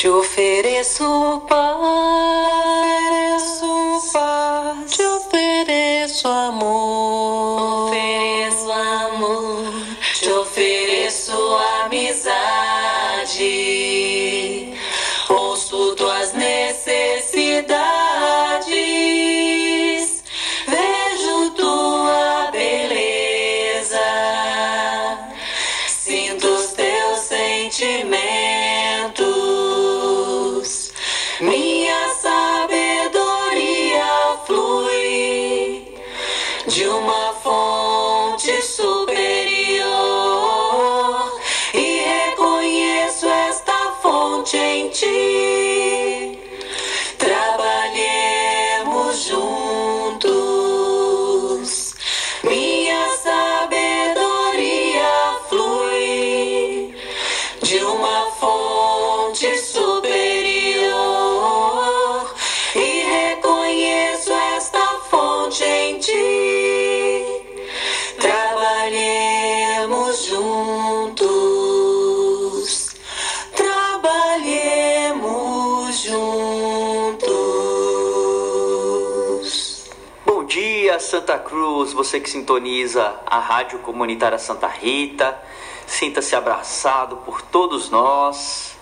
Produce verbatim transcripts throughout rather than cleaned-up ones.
Te ofereço paz, te ofereço amor, ofereço amor, te ofereço amizade, ouço tuas necessidades, vejo tua beleza, sinto os teus sentimentos. Santa Cruz, você que sintoniza a Rádio Comunitária Santa Rita, sinta-se abraçado por todos nós.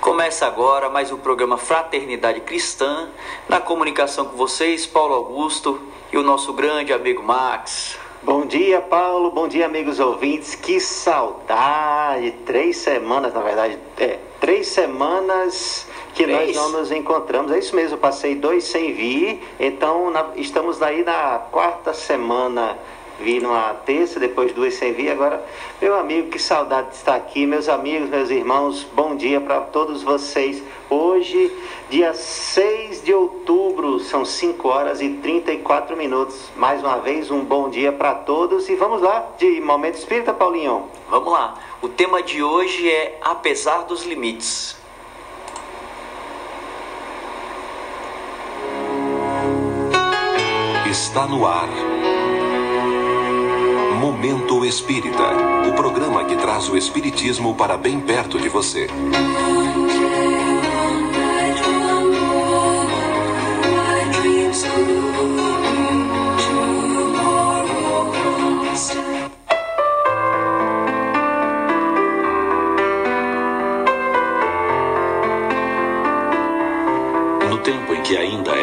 Começa agora mais um programa Fraternidade Cristã, na comunicação com vocês, Paulo Augusto e o nosso grande amigo Max. Bom dia, Paulo, bom dia, amigos ouvintes, que saudade, três semanas, na verdade, é, três semanas... que três? Nós não nos encontramos, é isso mesmo, eu passei dois sem vir, então na, estamos aí na quarta semana, vi numa terça, depois duas sem vir, agora, meu amigo, que saudade de estar aqui, meus amigos, meus irmãos, bom dia para todos vocês, hoje, dia seis de outubro, são cinco horas e trinta e quatro minutos, mais uma vez, um bom dia para todos e vamos lá, de Momento Espírita, Paulinho. Vamos lá, o tema de hoje é Apesar dos Limites. Está no ar Momento Espírita, o programa que traz o Espiritismo para bem perto de você.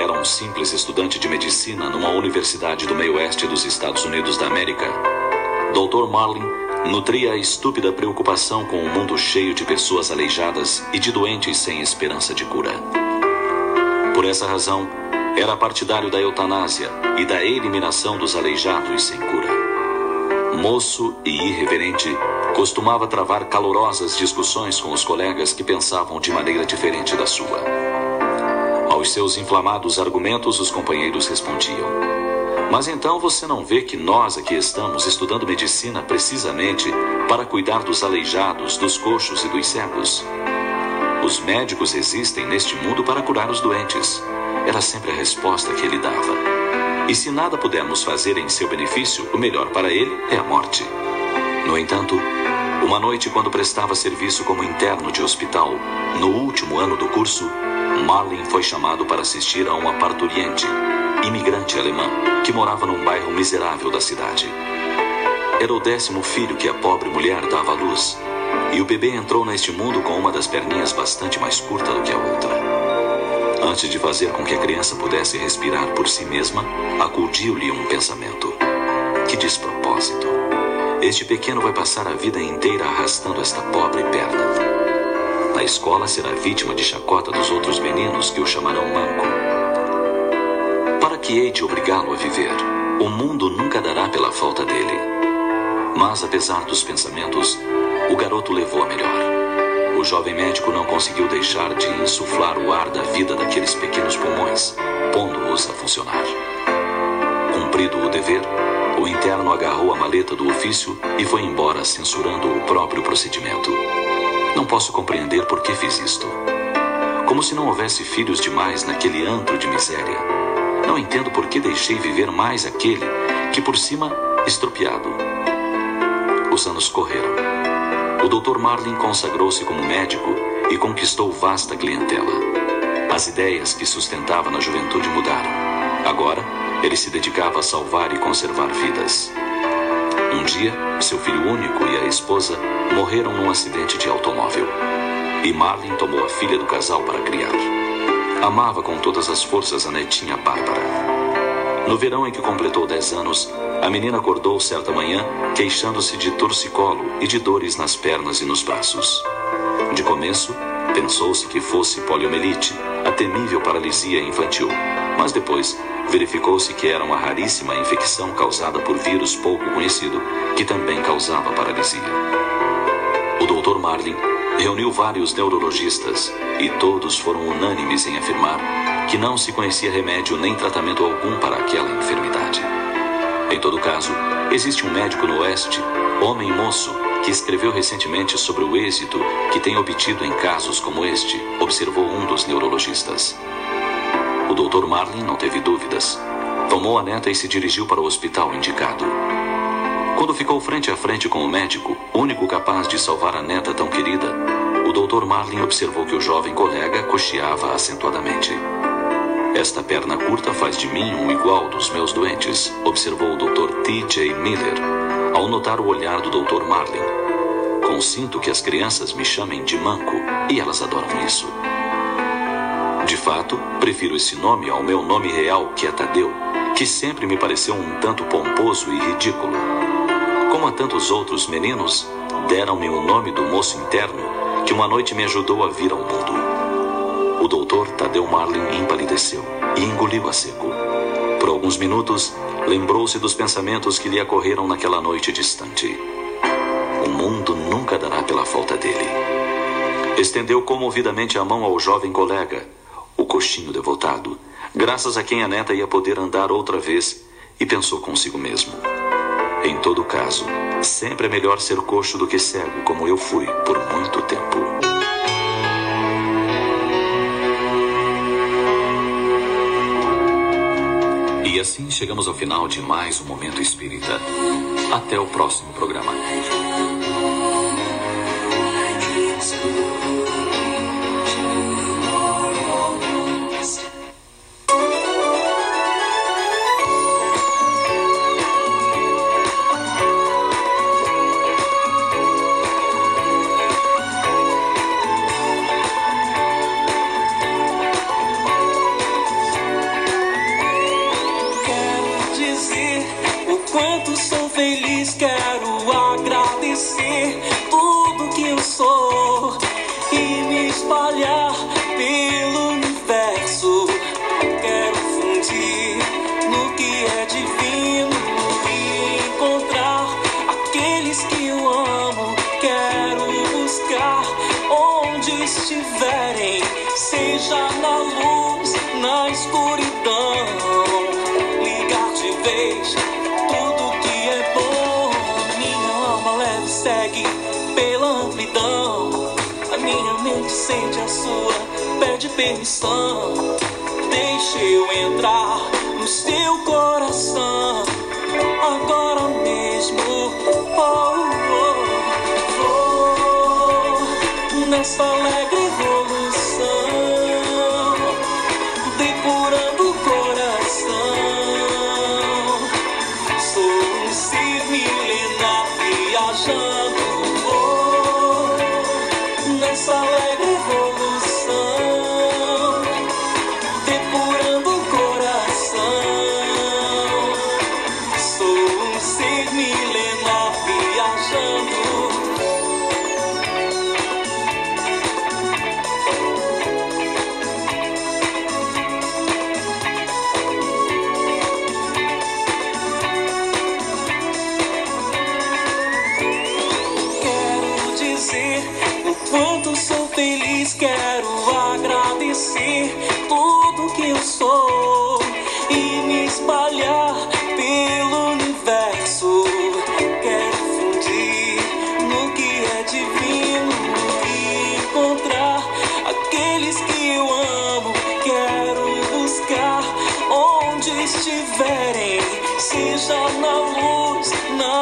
Um simples estudante de medicina numa universidade do meio-oeste dos Estados Unidos da América, doutor Marlin nutria a estúpida preocupação com um mundo cheio de pessoas aleijadas e de doentes sem esperança de cura. Por essa razão, era partidário da eutanásia e da eliminação dos aleijados sem cura. Moço e irreverente, costumava travar calorosas discussões com os colegas que pensavam de maneira diferente da sua. Aos seus inflamados argumentos, os companheiros respondiam: mas então você não vê que nós aqui estamos estudando medicina precisamente para cuidar dos aleijados, dos coxos e dos cegos? Os médicos existem neste mundo para curar os doentes. Era sempre a resposta que ele dava. E se nada pudermos fazer em seu benefício, o melhor para ele é a morte. No entanto, uma noite, quando prestava serviço como interno de hospital, no último ano do curso, Marlin foi chamado para assistir a uma parturiente, imigrante alemã, que morava num bairro miserável da cidade. Era o décimo filho que a pobre mulher dava à luz, e o bebê entrou neste mundo com uma das perninhas bastante mais curta do que a outra. Antes de fazer com que a criança pudesse respirar por si mesma, acudiu-lhe um pensamento. Que despropósito! Este pequeno vai passar a vida inteira arrastando esta pobre perna. Na escola será vítima de chacota dos outros meninos que o chamarão manco. Para que hei de obrigá-lo a viver? O mundo nunca dará pela falta dele. Mas apesar dos pensamentos, o garoto levou a melhor. O jovem médico não conseguiu deixar de insuflar o ar da vida daqueles pequenos pulmões, pondo-os a funcionar. Cumprido o dever, o interno agarrou a maleta do ofício e foi embora censurando o próprio procedimento. Não posso compreender por que fiz isto. Como se não houvesse filhos demais naquele antro de miséria. Não entendo por que deixei viver mais aquele que, por cima, estropiado. Os anos correram. O doutor Marlin consagrou-se como médico e conquistou vasta clientela. As ideias que sustentava na juventude mudaram. Agora, ele se dedicava a salvar e conservar vidas. Um dia, seu filho único e a esposa morreram num acidente de automóvel. E Marlin tomou a filha do casal para criar. Amava com todas as forças a netinha Bárbara. No verão em que completou dez anos, a menina acordou certa manhã queixando-se de torcicolo e de dores nas pernas e nos braços. De começo, pensou-se que fosse poliomielite, a temível paralisia infantil, mas depois verificou-se que era uma raríssima infecção causada por vírus pouco conhecido, que também causava paralisia. O doutor Marlin reuniu vários neurologistas e todos foram unânimes em afirmar que não se conhecia remédio nem tratamento algum para aquela enfermidade. Em todo caso, existe um médico no Oeste, homem moço, que escreveu recentemente sobre o êxito que tem obtido em casos como este, observou um dos neurologistas. O doutor Marlin não teve dúvidas. Tomou a neta e se dirigiu para o hospital indicado. Quando ficou frente a frente com o médico, único capaz de salvar a neta tão querida, o doutor Marlin observou que o jovem colega coxeava acentuadamente. Esta perna curta faz de mim um igual dos meus doentes, observou o doutor T J Miller, ao notar o olhar do doutor Marlin. Consinto que as crianças me chamem de manco, e elas adoram isso. De fato, prefiro esse nome ao meu nome real, que é Tadeu, que sempre me pareceu um tanto pomposo e ridículo. Como a tantos outros meninos, deram-me o nome do moço interno, que uma noite me ajudou a vir ao mundo. O doutor Tadeu Marlin empalideceu e engoliu a seco. Por alguns minutos, lembrou-se dos pensamentos que lhe ocorreram naquela noite distante. O mundo nunca dará pela falta dele. Estendeu comovidamente a mão ao jovem colega, o coxinho devotado, graças a quem a neta ia poder andar outra vez, e pensou consigo mesmo. Em todo caso, sempre é melhor ser coxo do que cego, como eu fui por muito tempo. E assim chegamos ao final de mais um Momento Espírita. Até o próximo programa.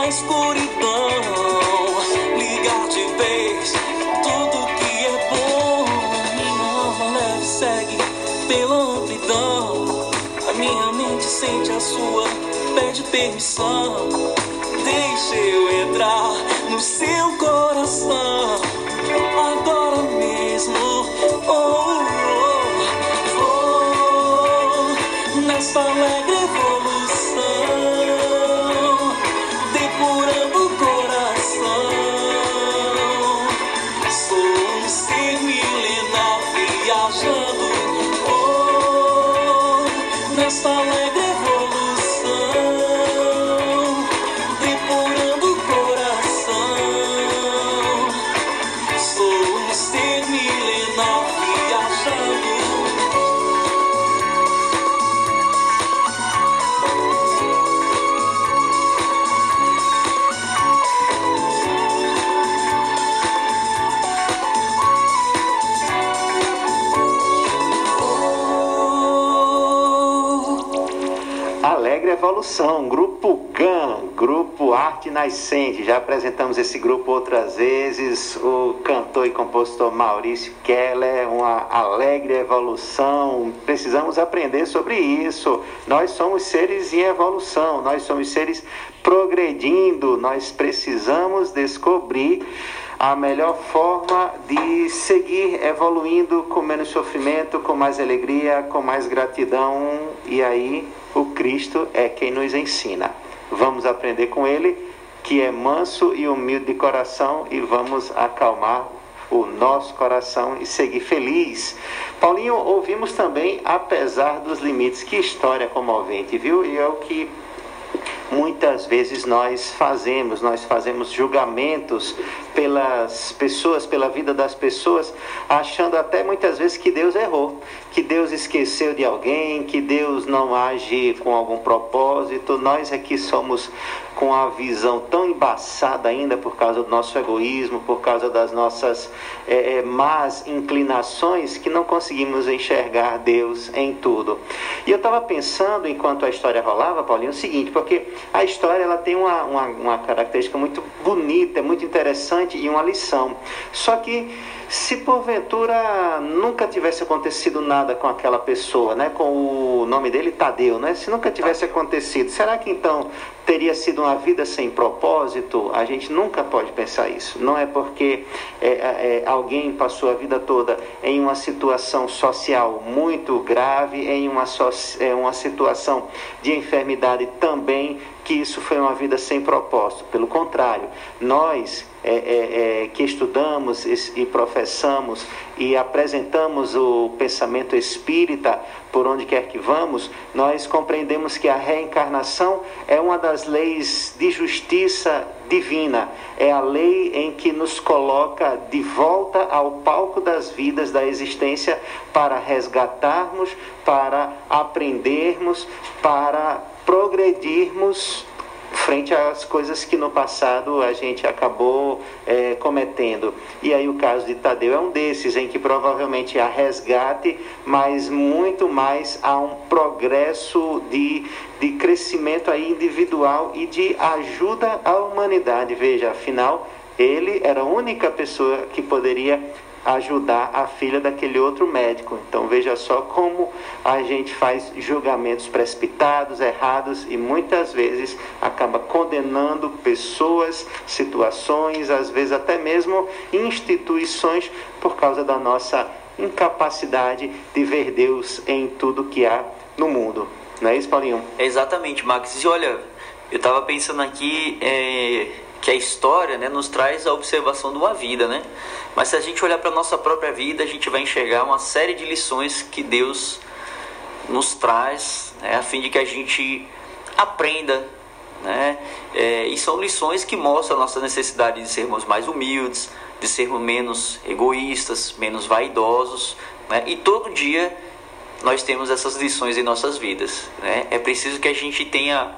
Escuridão, ligar de vez tudo que é bom. pela amplidão. A minha mente sente a sua, pede permissão. Deixa eu entrar no seu coração agora mesmo. Oh, oh, oh. Vou nesta alegre evolução, depurando o coração. Sou um ser milenar viajando. Oh, nesta alegre evolução, depurando o coração. Sou um ser milenar viajando. Evolução, Grupo GAN, Grupo Arte Nascente. Já apresentamos esse grupo outras vezes. O cantor e compositor Maurício Keller, uma alegre evolução. Precisamos aprender sobre isso. Nós somos seres em evolução, nós somos seres progredindo. Nós precisamos descobrir a melhor forma de seguir evoluindo com menos sofrimento, com mais alegria, com mais gratidão. E aí, o Cristo é quem nos ensina. Vamos aprender com Ele, que é manso e humilde de coração, e vamos acalmar o nosso coração e seguir feliz. Paulinho, ouvimos também Apesar dos Limites. Que história comovente, viu? E é o que muitas vezes nós fazemos, nós fazemos julgamentos pelas pessoas, pela vida das pessoas, achando até muitas vezes que Deus errou, que Deus esqueceu de alguém, que Deus não age com algum propósito. Nós aqui somos com a visão tão embaçada ainda por causa do nosso egoísmo, por causa das nossas é, más inclinações, que não conseguimos enxergar Deus em tudo. E eu estava pensando, enquanto a história rolava, Paulinho, o seguinte, porque a história ela tem uma, uma, uma característica muito bonita, muito interessante e uma lição. Só que se porventura nunca tivesse acontecido nada com aquela pessoa, né? Com o nome dele, Tadeu, né? Se nunca tivesse acontecido, será que então teria sido uma vida sem propósito? A gente nunca pode pensar isso. Não é porque é, é, alguém passou a vida toda em uma situação social muito grave, em uma, so, é, uma situação de enfermidade também, que isso foi uma vida sem propósito. Pelo contrário, nós é, é, é, que estudamos e professamos e apresentamos o pensamento espírita por onde quer que vamos, nós compreendemos que a reencarnação é uma das leis de justiça divina, é a lei em que nos coloca de volta ao palco das vidas, da existência, para resgatarmos, para aprendermos, para progredirmos frente às coisas que no passado a gente acabou é, cometendo. E aí o caso de Tadeu é um desses, em que provavelmente há resgate, mas muito mais há um progresso de, de crescimento aí individual e de ajuda à humanidade. Veja, afinal, ele era a única pessoa que poderia ajudar a filha daquele outro médico. Então veja só como a gente faz julgamentos precipitados, errados, e muitas vezes acaba condenando pessoas, situações, às vezes até mesmo instituições, por causa da nossa incapacidade de ver Deus em tudo que há no mundo. Não é isso, Paulinho? É exatamente, Max. E olha, eu estava pensando aqui é, que a história, né, nos traz a observação de uma vida, né? Mas se a gente olhar para a nossa própria vida, a gente vai enxergar uma série de lições que Deus nos traz, né, a fim de que a gente aprenda, né? É, e são lições que mostram a nossa necessidade de sermos mais humildes, de sermos menos egoístas, menos vaidosos, né? E todo dia nós temos essas lições em nossas vidas, né? É preciso que a gente tenha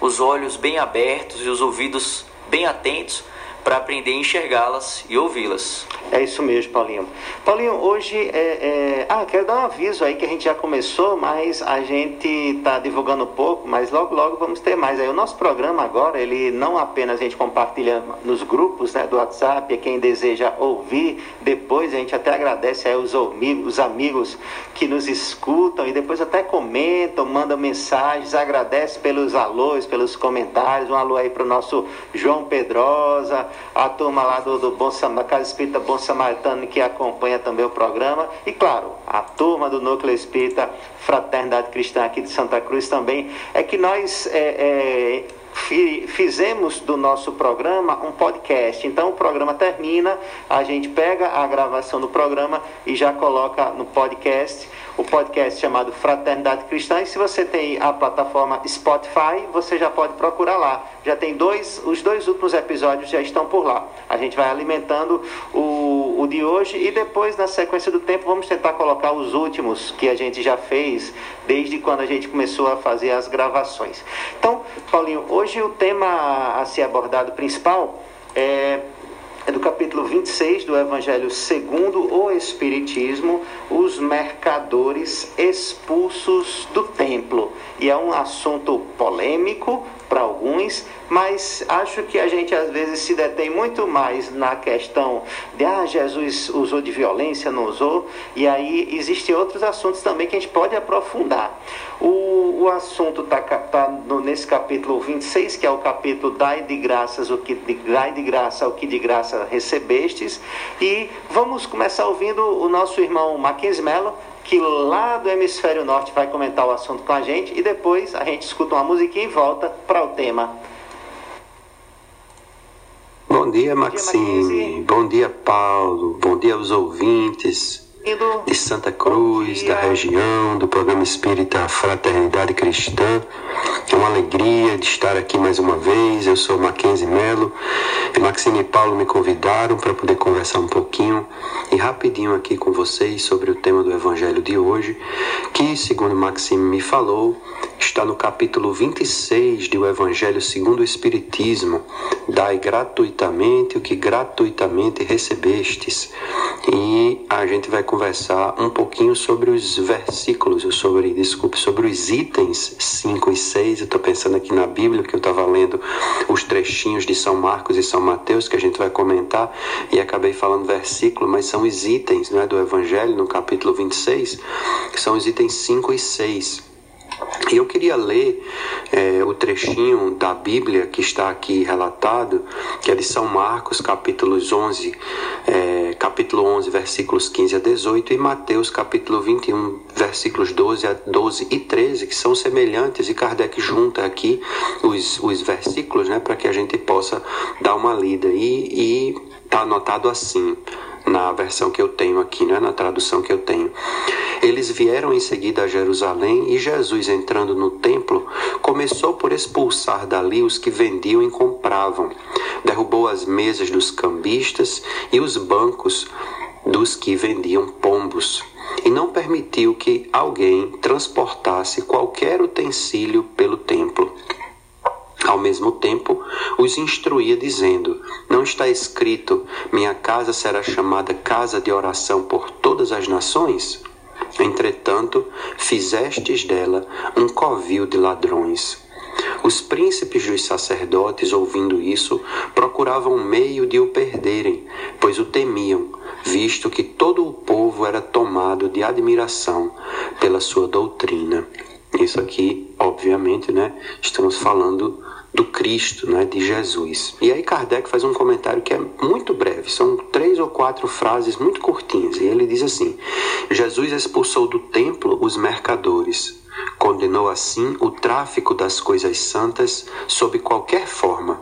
os olhos bem abertos e os ouvidos bem atentos para aprender a enxergá-las e ouvi-las. É isso mesmo, Paulinho. Paulinho, hoje... É, é... Ah, quero dar um aviso aí que a gente já começou, mas a gente está divulgando pouco, mas logo, logo vamos ter mais. Aí o nosso programa agora, ele não apenas a gente compartilha nos grupos, né, do WhatsApp, quem deseja ouvir, depois a gente até agradece aí os, os amigos que nos escutam e depois até comentam, mandam mensagens, agradece pelos alôs, pelos comentários. Um alô aí para o nosso João Pedrosa, a turma lá do, do Bom Sam... Casa Espírita Bom Samaritano, que acompanha também o programa, e claro, a turma do Núcleo Espírita Fraternidade Cristã aqui de Santa Cruz também. É que nós é, é, fizemos do nosso programa um podcast, então o programa termina, a gente pega a gravação do programa e já coloca no podcast, o podcast chamado Fraternidade Cristã, e se você tem a plataforma Spotify, você já pode procurar lá. Já tem dois, os dois últimos episódios já estão por lá. A gente vai alimentando o, o de hoje e depois, na sequência do tempo, vamos tentar colocar os últimos que a gente já fez desde quando a gente começou a fazer as gravações. Então, Paulinho, hoje o tema a ser abordado principal é... é do capítulo vinte e seis do Evangelho segundo o Espiritismo, os mercadores expulsos do templo. E é um assunto polêmico para alguns, mas acho que a gente às vezes se detém muito mais na questão de ah, Jesus usou de violência, não usou, e aí existem outros assuntos também que a gente pode aprofundar. O, o assunto está tá nesse capítulo vinte e seis, que é o capítulo Dai de graças o que de, dai de graça o que de graça recebestes, e vamos começar ouvindo o nosso irmão Mackenzie Mello, que lá do hemisfério norte vai comentar o assunto com a gente, e depois a gente escuta uma musiquinha e volta para o tema. Bom dia, Maxine. Bom dia, Paulo. Bom dia aos ouvintes de Santa Cruz, da região, do programa Espírita Fraternidade Cristã. É uma alegria de estar aqui mais uma vez. Eu sou Mackenzie Mello. Maxine e Paulo me convidaram para poder conversar um pouquinho e rapidinho aqui com vocês sobre o tema do Evangelho de hoje, que, segundo Maxine me falou, está no capítulo vinte e seis do Evangelho segundo o Espiritismo. Dai gratuitamente o que gratuitamente recebestes. E a gente vai conversar um pouquinho sobre os versículos, ou sobre, desculpe, sobre os itens cinco e seis. Eu estou pensando aqui na Bíblia, que eu estava lendo os trechinhos de São Marcos e São Mateus, que a gente vai comentar, e acabei falando versículo, mas são os itens, não é, do Evangelho, no capítulo vinte e seis, que são os itens cinco e seis. E eu queria ler é, o trechinho da Bíblia que está aqui relatado, que é de São Marcos, capítulos onze, é, capítulo onze, versículos quinze a dezoito, e Mateus, capítulo vinte e um, versículos doze a doze e treze, que são semelhantes, e Kardec junta aqui os, os versículos, né, para que a gente possa dar uma lida. E está anotado assim, na versão que eu tenho aqui, né, na tradução que eu tenho. Eles vieram em seguida a Jerusalém, e Jesus, entrando no templo, começou por expulsar dali os que vendiam e compravam. Derrubou as mesas dos cambistas e os bancos dos que vendiam pombos, e não permitiu que alguém transportasse qualquer utensílio pelo templo. Ao mesmo tempo, os instruía, dizendo: não está escrito, minha casa será chamada casa de oração por todas as nações? Entretanto, fizestes dela um covil de ladrões. Os príncipes dos sacerdotes, ouvindo isso, procuravam meio de o perderem, pois o temiam, visto que todo o povo era tomado de admiração pela sua doutrina. Isso aqui, obviamente, né, estamos falando do Cristo, né, de Jesus. E aí Kardec faz um comentário que é muito breve, são três ou quatro frases muito curtinhas, e ele diz assim: Jesus expulsou do templo os mercadores, condenou assim o tráfico das coisas santas sob qualquer forma.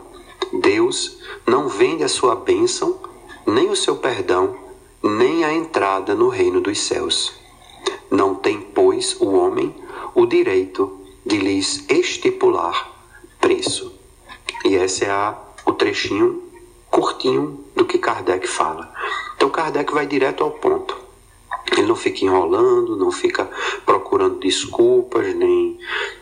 Deus não vende a sua bênção, nem o seu perdão, nem a entrada no reino dos céus. Não tem, pois, o homem o direito de lhes estipular preço. E esse é a, o trechinho curtinho do que Kardec fala. Então Kardec vai direto ao ponto. Ele não fica enrolando, não fica procurando desculpas, nem,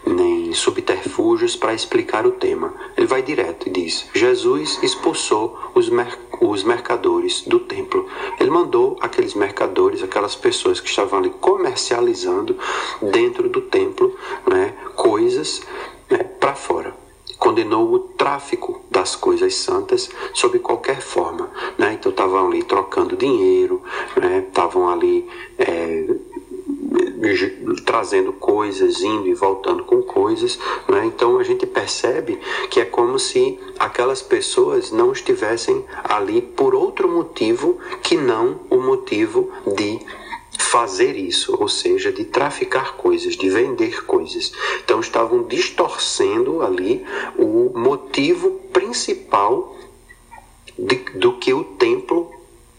nem de subterfúgios para explicar o tema. Ele vai direto e diz: Jesus expulsou os, mer os mercadores do templo. Ele mandou aqueles mercadores, aquelas pessoas que estavam ali comercializando dentro do templo, né, coisas, né, para fora. Condenou o tráfico das coisas santas sob qualquer forma, né? Então estavam ali trocando dinheiro, estavam, né, ali é, trazendo coisas, indo e voltando com coisas, né? Então a gente percebe que é como se aquelas pessoas não estivessem ali por outro motivo que não o motivo de fazer isso, ou seja, de traficar coisas, de vender coisas. Então estavam distorcendo ali o motivo principal de, do que o templo,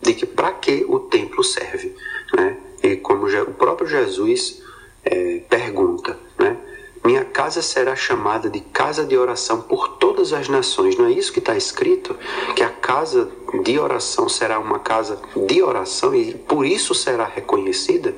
de que para que o templo serve, né? E como o próprio Jesus é, pergunta, né? Minha casa será chamada de casa de oração por todas as nações. Não é isso que está escrito? Que a casa de oração será uma casa de oração e por isso será reconhecida?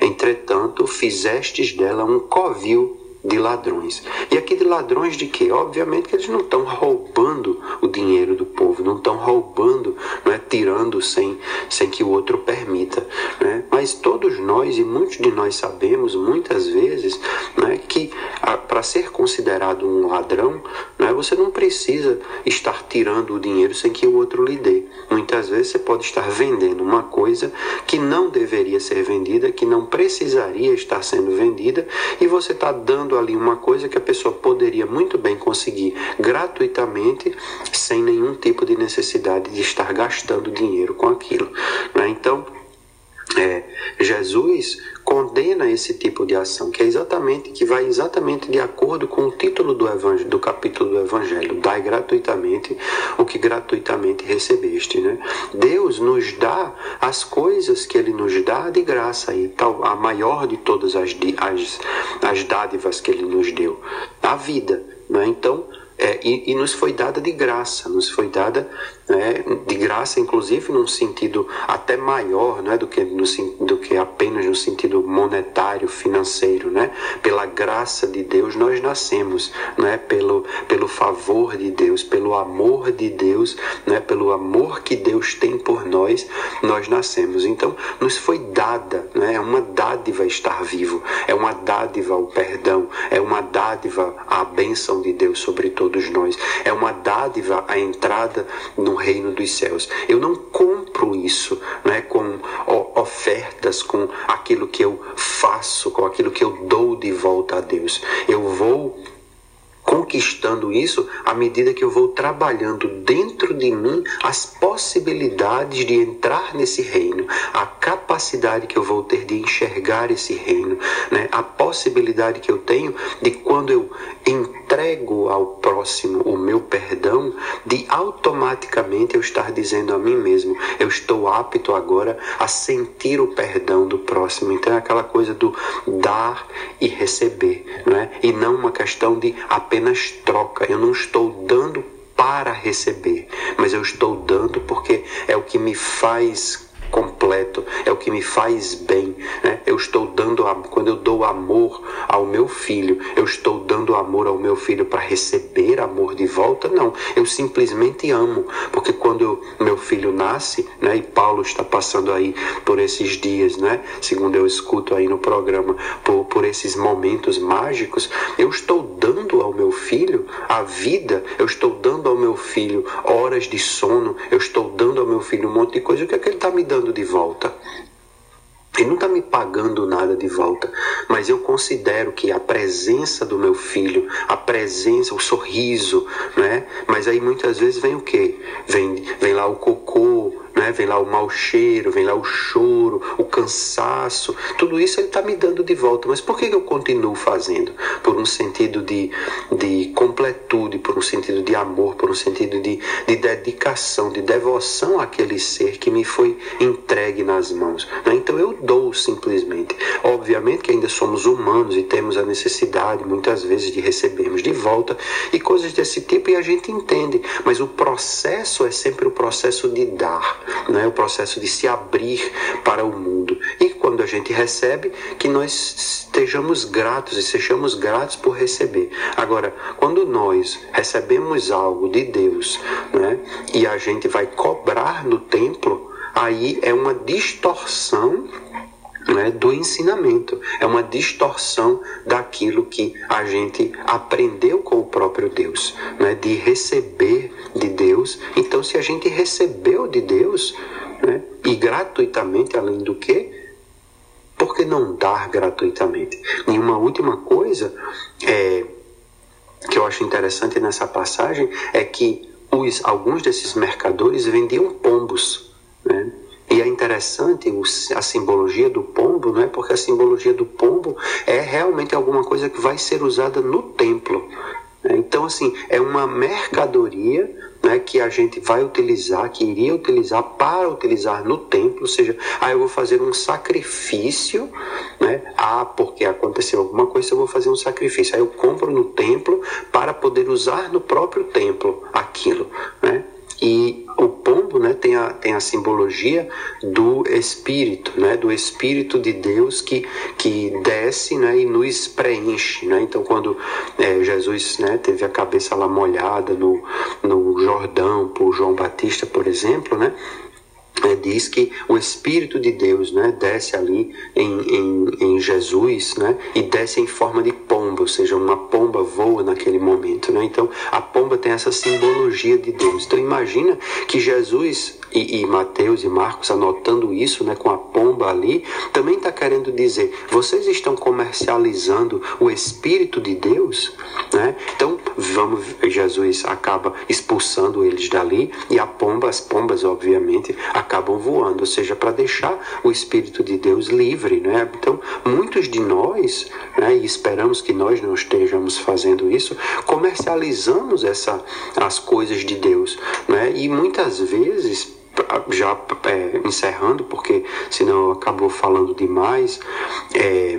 Entretanto, fizestes dela um covil de ladrões. E aqui de ladrões de quê? Obviamente que eles não estão roubando o dinheiro do povo, não estão roubando, não é, tirando sem, sem que o outro permita, né? Mas todos nós, e muitos de nós sabemos muitas vezes, né, que para ser considerado um ladrão, né, você não precisa estar tirando o dinheiro sem que o outro lhe dê. Muitas vezes você pode estar vendendo uma coisa que não deveria ser vendida, que não precisaria estar sendo vendida, e você está dando ali uma coisa que a pessoa poderia muito bem conseguir gratuitamente, sem nenhum tipo de necessidade de estar gastando dinheiro com aquilo, né? Então, é, Jesus condena esse tipo de ação, que é exatamente, que vai exatamente de acordo com o título do, evangelho, do capítulo do Evangelho: dai gratuitamente o que gratuitamente recebeste, né? Deus nos dá as coisas que Ele nos dá de graça, e tal, a maior de todas as, as, as dádivas que Ele nos deu, a vida, né? Então, É, e, e nos foi dada de graça, nos foi dada, né, de graça, inclusive num sentido até maior, né, do, que no, do que apenas no sentido monetário, financeiro, né? Pela graça de Deus nós nascemos, né? pelo, pelo favor de Deus, pelo amor de Deus, né? Pelo amor que Deus tem por nós, nós nascemos. Então, nos foi dada, né? É uma dádiva estar vivo, é uma dádiva o perdão, é uma dádiva a bênção de Deus sobre todos. Todos nós. É uma dádiva a entrada no reino dos céus. Eu não compro isso, né, com ofertas, com aquilo que eu faço, com aquilo que eu dou de volta a Deus. Eu vou conquistando isso à medida que eu vou trabalhando dentro de mim as possibilidades de entrar nesse reino, a capacidade que eu vou ter de enxergar esse reino, né? A possibilidade que eu tenho de, quando eu entrego ao próximo o meu perdão, de automaticamente eu estar dizendo a mim mesmo: eu estou apto agora a sentir o perdão do próximo. Então é aquela coisa do dar e receber, né? E não uma questão de apenas apenas troca. Eu não estou dando para receber, mas eu estou dando porque é o que me faz completo, é o que me faz bem, né? Eu estou dando, quando eu dou amor ao meu filho, eu estou dando amor ao meu filho para receber amor de volta? Não, eu simplesmente amo, porque quando eu, meu filho nasce, né, e Paulo está passando aí por esses dias, né, segundo eu escuto aí no programa, por, por esses momentos mágicos, eu estou dando ao meu filho a vida, eu estou dando ao meu filho horas de sono, eu estou dando ao meu filho um monte de coisa. O que é que ele está me dando de volta? Ele não está me pagando nada de volta, mas eu considero que a presença do meu filho, a presença, o sorriso, né? Mas aí muitas vezes vem o quê? Vem, vem lá o cocô, né? Vem lá o mau cheiro, vem lá o choro, o cansaço, tudo isso ele está me dando de volta. Mas por que eu continuo fazendo? Por um sentido de, de completude, por um sentido de amor, por um sentido de, de dedicação, de devoção àquele ser que me foi entregue nas mãos, né? Então eu dou simplesmente. Obviamente que ainda somos humanos e temos a necessidade muitas vezes de recebermos de volta e coisas desse tipo, e a gente entende, mas o processo é sempre o processo de dar. né, o processo de se abrir para o mundo. E quando a gente recebe, que nós estejamos gratos e sejamos gratos por receber. Agora, quando nós recebemos algo de Deus, né, e a gente vai cobrar no templo, aí é uma distorção, né, do ensinamento, é uma distorção daquilo que a gente aprendeu com o próprio Deus, né, de receber de Deus. Então, se a gente recebeu de Deus, né, e gratuitamente, além do que, por que não dar gratuitamente? E uma última coisa é, que eu acho interessante nessa passagem é que os, alguns desses mercadores vendiam pombos, né? E é interessante a simbologia do pombo, né? Porque a simbologia do pombo é realmente alguma coisa que vai ser usada no templo. Então, assim, é uma mercadoria, né, que a gente vai utilizar, que iria utilizar para utilizar no templo. Ou seja, ah, eu vou fazer um sacrifício, né? Ah, porque aconteceu alguma coisa, eu vou fazer um sacrifício. Aí eu compro no templo para poder usar no próprio templo aquilo, né? E o pombo, né, tem, a, tem a simbologia do Espírito, né, do Espírito de Deus que, que desce, né, e nos preenche. Né? Então, quando é, Jesus, né, teve a cabeça lá molhada no, no Jordão, por João Batista, por exemplo, né, é, diz que o Espírito de Deus, né, desce ali em, em, em Jesus, né, e desce em forma de pomba, ou seja, uma pomba voa naquele momento. Né? Então, a pomba tem essa simbologia de Deus. Então, imagina que Jesus, e, e Mateus e Marcos anotando isso, né, com a pomba ali, também está querendo dizer, vocês estão comercializando o Espírito de Deus? Né? Então, vamos, Jesus acaba expulsando eles dali, e a pomba, as pombas, obviamente, acabam voando, ou seja, para deixar o Espírito de Deus livre, né? Então, muitos de nós, né, e esperamos que nós não estejamos fazendo isso, comercializamos essa, as coisas de Deus, né? E muitas vezes, já é, encerrando, porque senão acabou falando demais, é...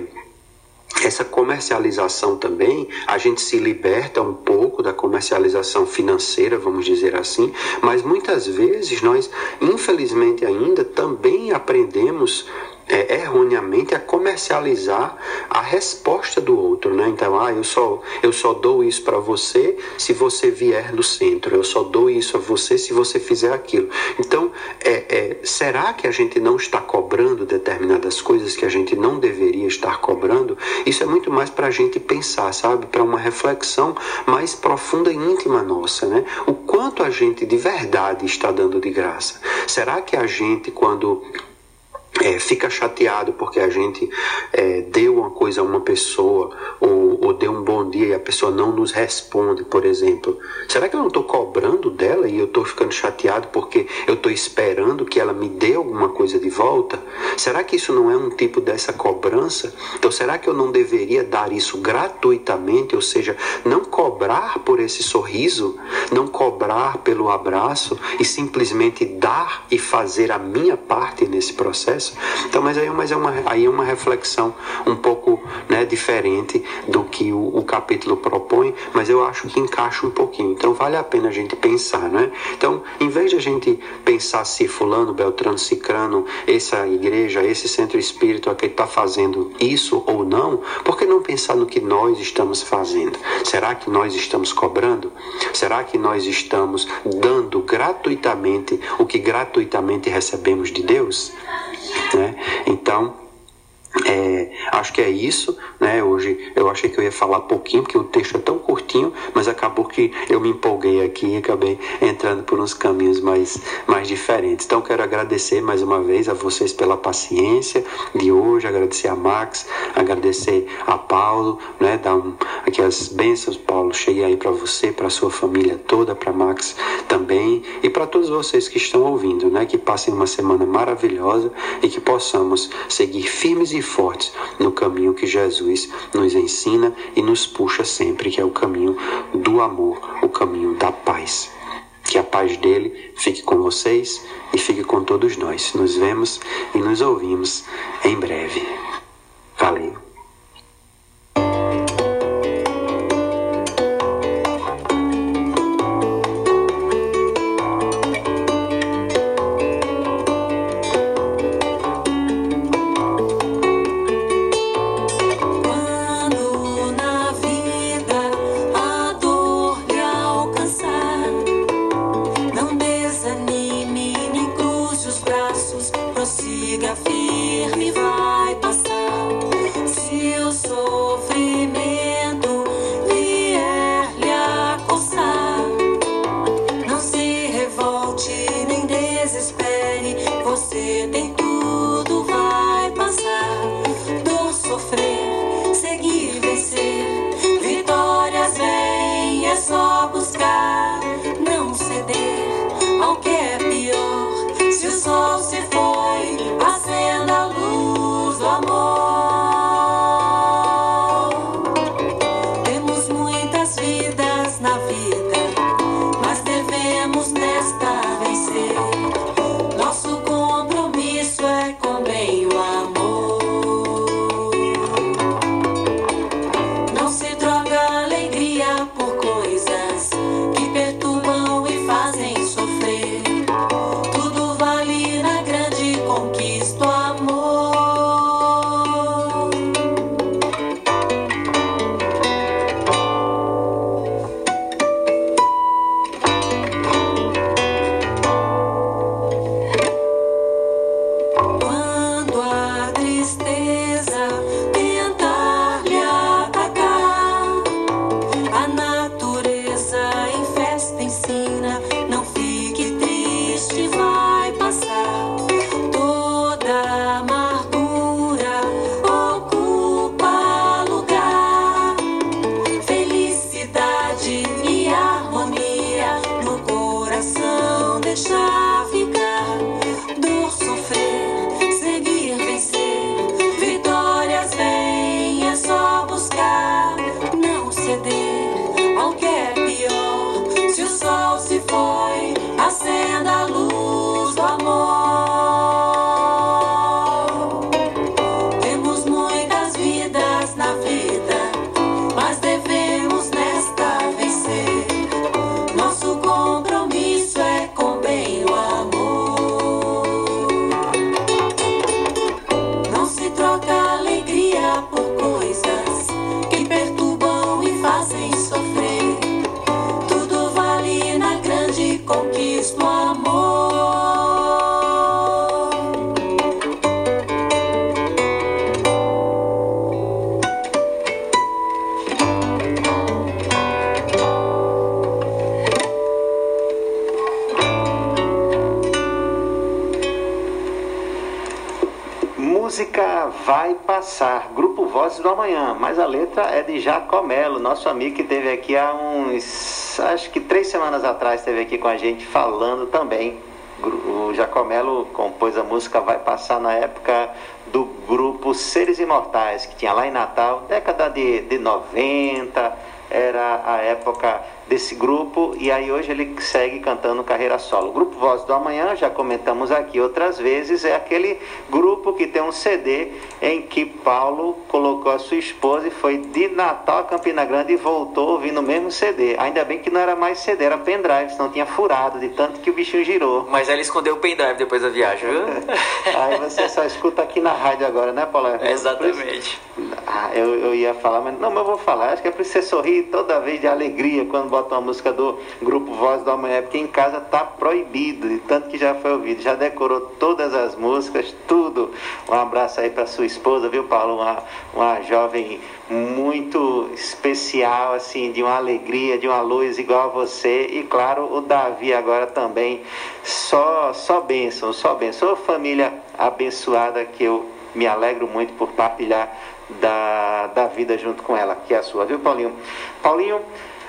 essa comercialização também, a gente se liberta um pouco da comercialização financeira, vamos dizer assim, mas muitas vezes nós, infelizmente ainda, também aprendemos é, erroneamente a comercializar a resposta do outro, né? Então, ah, eu só, eu só dou isso para você se você vier do centro, eu só dou isso a você se você fizer aquilo. Então, é, é, será que a gente não está cobrando determinadas coisas que a gente não deveria estar cobrando? Isso é muito mais para a gente pensar, sabe? Para uma reflexão mais profunda e íntima nossa, né? O quanto a gente de verdade está dando de graça. Será que a gente, quando... É, fica chateado porque a gente é, deu uma coisa a uma pessoa ou, ou deu um bom dia e a pessoa não nos responde, por exemplo. Será que eu não estou cobrando dela e eu estou ficando chateado porque eu estou esperando que ela me dê alguma coisa de volta? Será que isso não é um tipo dessa cobrança? Então, será que eu não deveria dar isso gratuitamente? Ou seja, não cobrar por esse sorriso, não cobrar pelo abraço e simplesmente dar e fazer a minha parte nesse processo? Então, mas aí, mas é, uma, aí é uma reflexão um pouco, né, diferente do que o, o capítulo propõe, mas eu acho que encaixa um pouquinho. Então, vale a pena a gente pensar, né? Então, em vez de a gente pensar se fulano, beltrano, cicrano, essa igreja, esse centro espírita, aquele está fazendo isso ou não, por que não pensar no que nós estamos fazendo? Será que nós estamos cobrando? Será que nós estamos dando gratuitamente o que gratuitamente recebemos de Deus? Né? Então, é, acho que é isso, né? Hoje eu achei que eu ia falar pouquinho, porque o texto é tão curtinho, mas acabou que eu me empolguei aqui e acabei entrando por uns caminhos mais, mais diferentes. Então, quero agradecer mais uma vez a vocês pela paciência de hoje, agradecer a Max, agradecer a Paulo, né? Dar um, aqui as bênçãos, Paulo, cheguei aí para você, para sua família toda, para Max também, e para todos vocês que estão ouvindo, né? Que passem uma semana maravilhosa e que possamos seguir firmes e fortes no caminho que Jesus nos ensina e nos puxa sempre, que é o caminho do amor, o caminho da paz. Que a paz dele fique com vocês e fique com todos nós. Nos vemos e nos ouvimos em breve. Valeu! Vai Passar, Grupo Voz do Amanhã, mas a letra é de Jacomelo, nosso amigo que esteve aqui há uns, acho que três semanas atrás, esteve aqui com a gente falando também. O Jacomelo compôs a música Vai Passar na época do grupo Seres Imortais, que tinha lá em Natal, década de, de noventa, era a época desse grupo, e aí hoje ele segue cantando carreira solo. O Grupo Voz do Amanhã, já comentamos aqui outras vezes, é aquele grupo que tem um C D em que Paulo colocou a sua esposa e foi de Natal a Campina Grande e voltou ouvindo o mesmo C D. Ainda bem que não era mais C D, era pendrive, senão tinha furado de tanto que o bichinho girou. Mas ela escondeu o pendrive depois da viagem, viu? Aí você só escuta aqui na rádio agora, né, Paulo? É, exatamente. Ah, eu, eu ia falar, mas não, mas eu vou falar, acho que é pra você sorrir toda vez de alegria quando bota uma música do Grupo Voz do Amanhã, porque em casa tá proibido, de tanto que já foi ouvido, já decorou todas as músicas, tudo. Um abraço aí pra sua esposa, viu, Paulo? Uma, uma jovem muito especial, assim, de uma alegria, de uma luz igual a você, e claro, o Davi agora também, só, só bênção, só bênção, família abençoada que eu me alegro muito por partilhar da, da vida junto com ela, que é a sua, viu, Paulinho? Paulinho,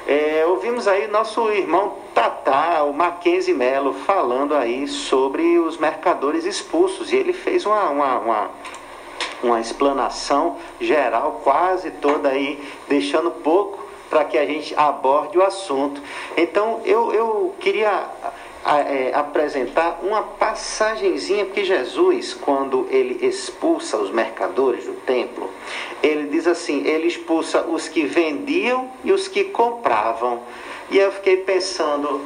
é, ouvimos aí nosso irmão Tatá, o Mackenzie Mello, falando aí sobre os mercadores expulsos, e ele fez uma, uma, uma, uma explanação geral, quase toda aí, deixando pouco para que a gente aborde o assunto. Então, eu, eu queria A, é, apresentar uma passagenzinha, porque Jesus, quando ele expulsa os mercadores do templo, ele diz assim, ele expulsa os que vendiam e os que compravam. E eu fiquei pensando,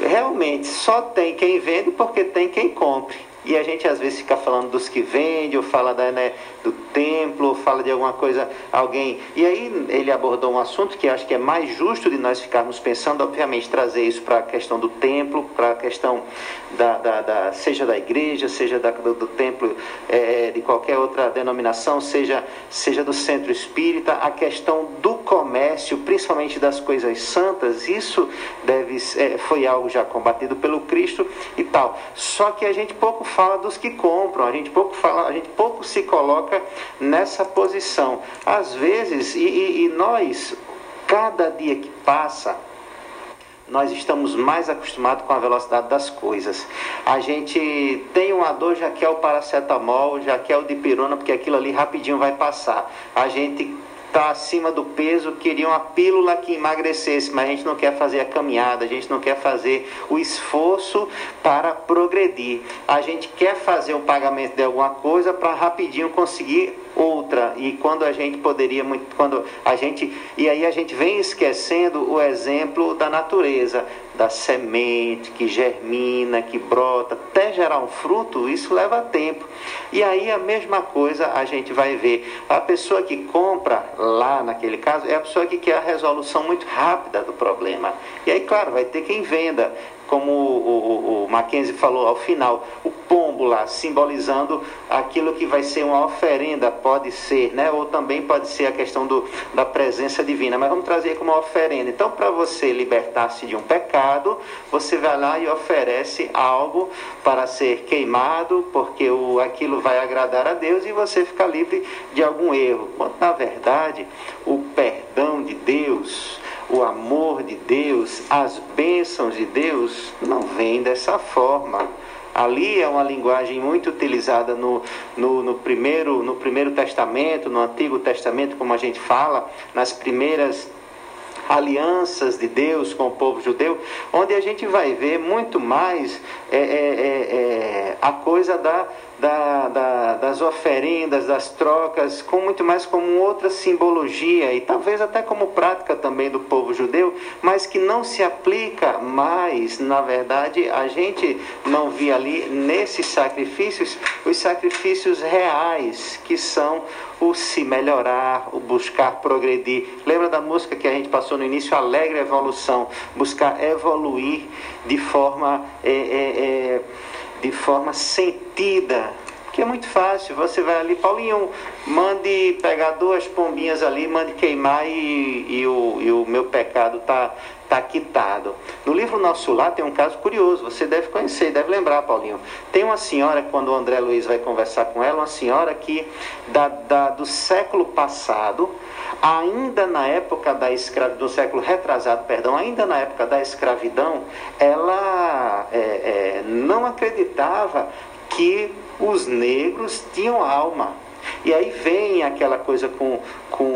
realmente só tem quem vende porque tem quem compre. E a gente às vezes fica falando dos que vende, ou fala da, né, do templo, ou fala de alguma coisa, alguém... E aí ele abordou um assunto que acho que é mais justo de nós ficarmos pensando, obviamente trazer isso para a questão do templo, para a questão da, da, da, seja da igreja, seja da, do, do templo, é, de qualquer outra denominação, seja, seja do centro espírita, a questão do comércio, principalmente das coisas santas, isso deve, é, foi algo já combatido pelo Cristo e tal. Só que a gente pouco fala dos que compram, a gente pouco fala, a gente pouco se coloca nessa posição. Às vezes, e, e, e nós, cada dia que passa, nós estamos mais acostumados com a velocidade das coisas. A gente tem uma dor, já quer o paracetamol, já quer o dipirona, porque aquilo ali rapidinho vai passar. A gente está acima do peso, queria uma pílula que emagrecesse, mas a gente não quer fazer a caminhada, a gente não quer fazer o esforço para progredir. A gente quer fazer o pagamento de alguma coisa para rapidinho conseguir outra, e quando a gente poderia muito, quando a gente, e aí a gente vem esquecendo o exemplo da natureza, da semente que germina, que brota, até gerar um fruto, isso leva tempo. E aí a mesma coisa a gente vai ver. A pessoa que compra, lá naquele caso, é a pessoa que quer a resolução muito rápida do problema. E aí, claro, vai ter quem venda. Como o, o, o Mackenzie falou ao final, o pombo lá, simbolizando aquilo que vai ser uma oferenda, pode ser, né? Ou também pode ser a questão do, da presença divina, mas vamos trazer como uma oferenda. Então, para você libertar-se de um pecado, você vai lá e oferece algo para ser queimado, porque o, aquilo vai agradar a Deus e você fica livre de algum erro. Quando, na verdade, o perdão de Deus, o amor de Deus, as bênçãos de Deus não vêm dessa forma. Ali é uma linguagem muito utilizada no, no, no, primeiro, no primeiro Testamento, no Antigo Testamento, como a gente fala, nas primeiras alianças de Deus com o povo judeu, onde a gente vai ver muito mais é, é, é, é, a coisa da, da, da, das oferendas, das trocas, com muito mais como outra simbologia, e talvez até como prática também do povo judeu, mas que não se aplica mais. Na verdade, a gente não via ali nesses sacrifícios os sacrifícios reais, que são o se melhorar, o buscar progredir. Lembra da música que a gente passou no início, Alegre Evolução, buscar evoluir de forma, é, é, é, de forma sentida, que é muito fácil, você vai ali, Paulinho, mande pegar duas pombinhas ali, mande queimar e, e, o, e o meu pecado está está quitado. No livro Nosso Lar tem um caso curioso, você deve conhecer, deve lembrar, Paulinho. Tem uma senhora, quando o André Luiz vai conversar com ela, uma senhora que da, da, do século passado, ainda na época da escravidão, do século retrasado, perdão, ainda na época da escravidão, ela é, é, não acreditava que os negros tinham alma. E aí vem aquela coisa com... com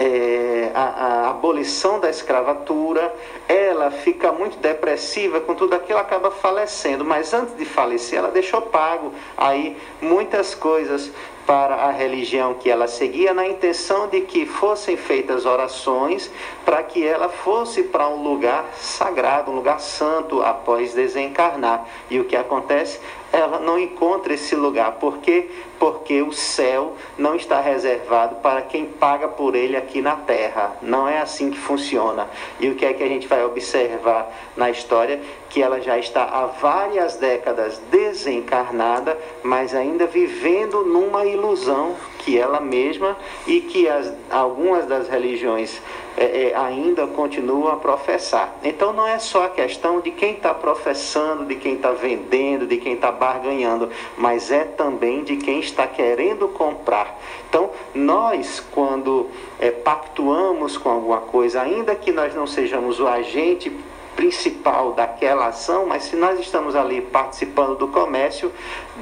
É, a, a abolição da escravatura, ela fica muito depressiva com tudo aquilo, acaba falecendo, mas antes de falecer ela deixou pago aí muitas coisas para a religião que ela seguia, na intenção de que fossem feitas orações para que ela fosse para um lugar sagrado, um lugar santo após desencarnar. E o que acontece? Ela não encontra esse lugar. Por quê? Porque o céu não está reservado para quem paga por ele aqui na terra. Não é assim que funciona. E o que é que a gente vai observar na história? Que ela já está há várias décadas desencarnada, mas ainda vivendo numa ilusão que ela mesma e que as, algumas das religiões É, é, ainda continuam a professar. Então não é só a questão de quem está professando, de quem está vendendo, de quem está barganhando, mas é também de quem está querendo comprar. Então nós, quando é, pactuamos com alguma coisa, ainda que nós não sejamos o agente principal daquela ação, mas se nós estamos ali participando do comércio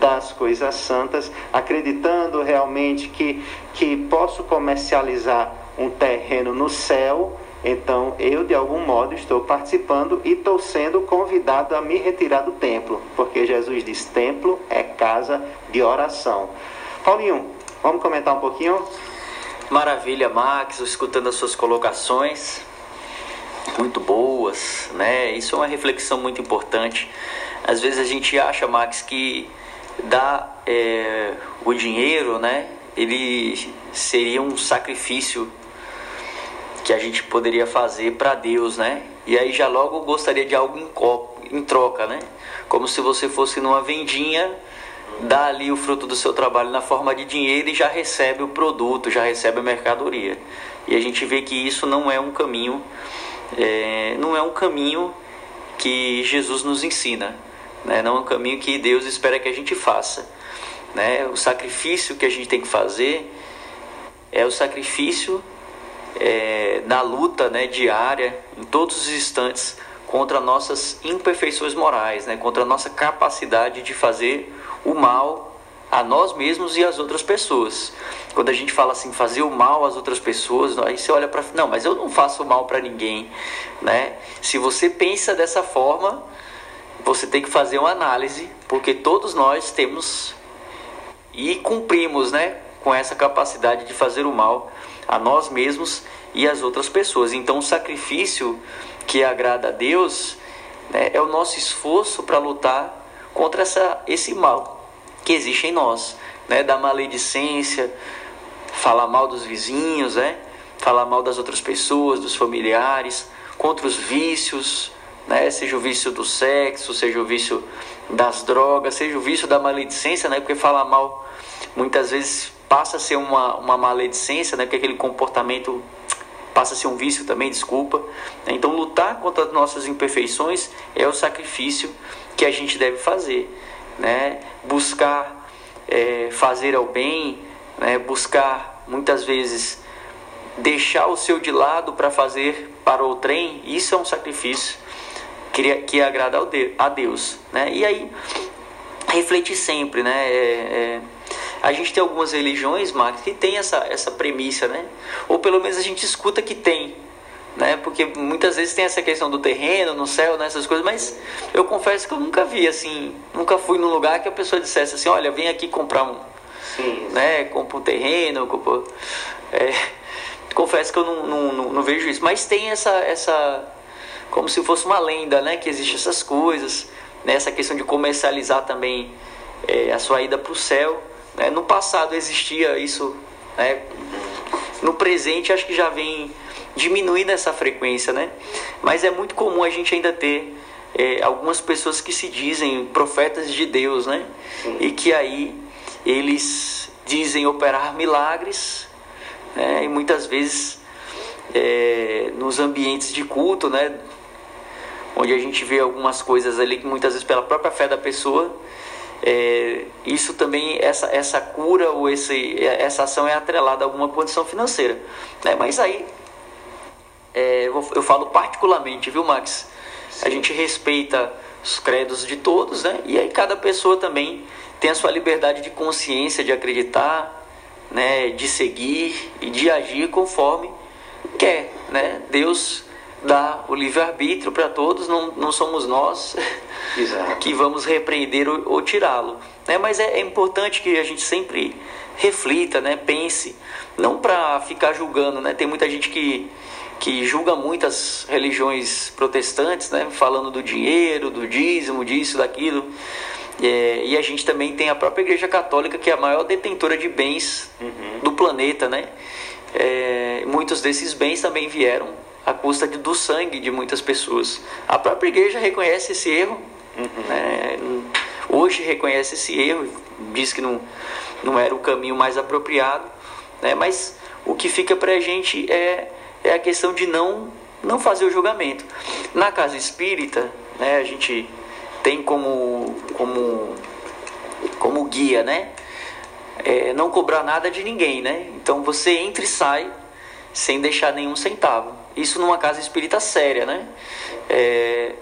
das coisas santas, acreditando realmente que, que posso comercializar um terreno no céu, então eu de algum modo estou participando e estou sendo convidado a me retirar do templo, porque Jesus diz, templo é casa de oração. Paulinho, vamos comentar um pouquinho? Maravilha, Max, escutando as suas colocações, muito boas, né? Isso é uma reflexão muito importante. Às vezes a gente acha, Max, que dá é, o dinheiro, né? Ele seria um sacrifício que a gente poderia fazer para Deus, né? E aí já logo gostaria de algo em, co- em troca, né? Como se você fosse numa vendinha, dá ali o fruto do seu trabalho na forma de dinheiro e já recebe o produto, já recebe a mercadoria. E a gente vê que isso não é um caminho, é, não é um caminho que Jesus nos ensina, né? Não é um caminho que Deus espera que a gente faça, né? O sacrifício que a gente tem que fazer é o sacrifício é, na luta, né, diária, em todos os instantes, contra nossas imperfeições morais, né, contra a nossa capacidade de fazer o mal a nós mesmos e às outras pessoas. Quando a gente fala assim, fazer o mal às outras pessoas, aí você olha para... Não, mas eu não faço mal para ninguém, né? Se você pensa dessa forma, você tem que fazer uma análise, porque todos nós temos e cumprimos, né, com essa capacidade de fazer o mal a nós mesmos e às outras pessoas. Então o sacrifício que agrada a Deus, né, é o nosso esforço para lutar contra essa, esse mal que existe em nós, né, da maledicência, falar mal dos vizinhos, né, falar mal das outras pessoas, dos familiares, contra os vícios, né, seja o vício do sexo, seja o vício das drogas, seja o vício da maledicência, né, porque falar mal muitas vezes passa a ser uma, uma maledicência, né? Porque aquele comportamento passa a ser um vício também, desculpa. Então, lutar contra as nossas imperfeições é o sacrifício que a gente deve fazer, né? Buscar é, fazer ao bem, né? Buscar, muitas vezes, deixar o seu de lado para fazer para o trem. Isso é um sacrifício que, que agrada a Deus, né? E aí, reflete sempre, né? É, é, A gente tem algumas religiões, Max, que tem essa, essa premissa, né? Ou pelo menos a gente escuta que tem, né? Porque muitas vezes tem essa questão do terreno, no céu, né? Essas coisas, mas eu confesso que eu nunca vi, assim... Nunca fui num lugar que a pessoa dissesse assim, olha, vem aqui comprar um... Sim. Né? Compra um terreno, compra... É, confesso que eu não, não, não, não vejo isso. Mas tem essa, essa... Como se fosse uma lenda, né? Que existe essas coisas, né? Essa questão de comercializar também é, a sua ida para o céu. No passado existia isso, né? No presente acho que já vem diminuindo essa frequência, né? Mas é muito comum a gente ainda ter é, algumas pessoas que se dizem profetas de Deus, né? Sim. E que aí eles dizem operar milagres, né? E muitas vezes é, nos ambientes de culto, né? Onde a gente vê algumas coisas ali que muitas vezes pela própria fé da pessoa, é, isso também, essa, essa cura ou esse, essa ação é atrelada a alguma condição financeira, né? Mas aí, é, eu falo particularmente, viu, Max? Sim. A gente respeita os credos de todos, né? E aí cada pessoa também tem a sua liberdade de consciência, de acreditar, né? De seguir e de agir conforme quer, né? Deus dá o livre-arbítrio para todos, não, não somos nós Exato. Que vamos repreender ou, ou tirá-lo, né? Mas é, é importante que a gente sempre reflita, né? Pense, não para ficar julgando, né? Tem muita gente que, que julga muitas religiões protestantes, né? Falando do dinheiro, do dízimo, disso, daquilo. É, e a gente também tem a própria Igreja Católica, que é a maior detentora de bens uhum. do planeta, né? É, muitos desses bens também vieram à custa de, do sangue de muitas pessoas. A própria Igreja reconhece esse erro, uhum. né? Hoje reconhece esse erro, diz que não, não era o caminho mais apropriado, né? Mas o que fica para a gente é, é a questão de não, não fazer o julgamento. Na casa espírita, né, a gente tem como, como, como guia, né? É, não cobrar nada de ninguém, né? Então você entra e sai sem deixar nenhum centavo. Isso numa casa espírita séria, né? É,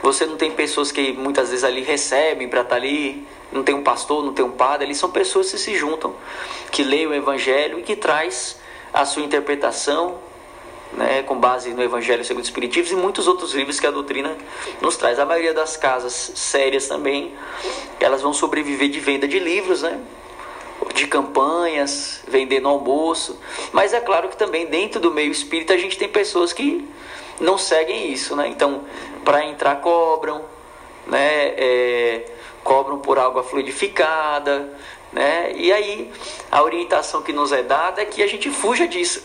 você não tem pessoas que muitas vezes ali recebem para estar ali, não tem um pastor, não tem um padre, ali são pessoas que se juntam, que leem o Evangelho e que traz a sua interpretação, né, com base no Evangelho segundo o Espiritismo e muitos outros livros que a doutrina nos traz. A maioria das casas sérias também, elas vão sobreviver de venda de livros, né, de campanhas, vender no almoço. Mas é claro que também dentro do meio espírita a gente tem pessoas que não seguem isso, né? Então, para entrar cobram, né, é, cobram por água fluidificada, né? E aí a orientação que nos é dada é que a gente fuja disso.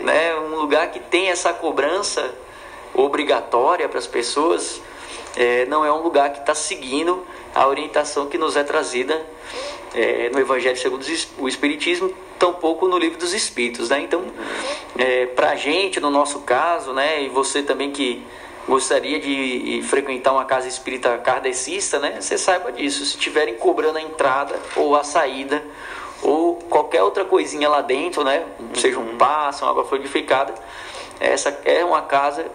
Né? Um lugar que tem essa cobrança obrigatória para as pessoas, é, não é um lugar que está seguindo a orientação que nos é trazida, é, no Evangelho segundo o Espiritismo, tampouco no Livro dos Espíritos, né? Então, é, para a gente, no nosso caso, né, e você também que gostaria de frequentar uma casa espírita kardecista, né? Você saiba disso. Se estiverem cobrando a entrada ou a saída ou qualquer outra coisinha lá dentro, né? Seja um passo, uma água fluidificada, essa é uma casa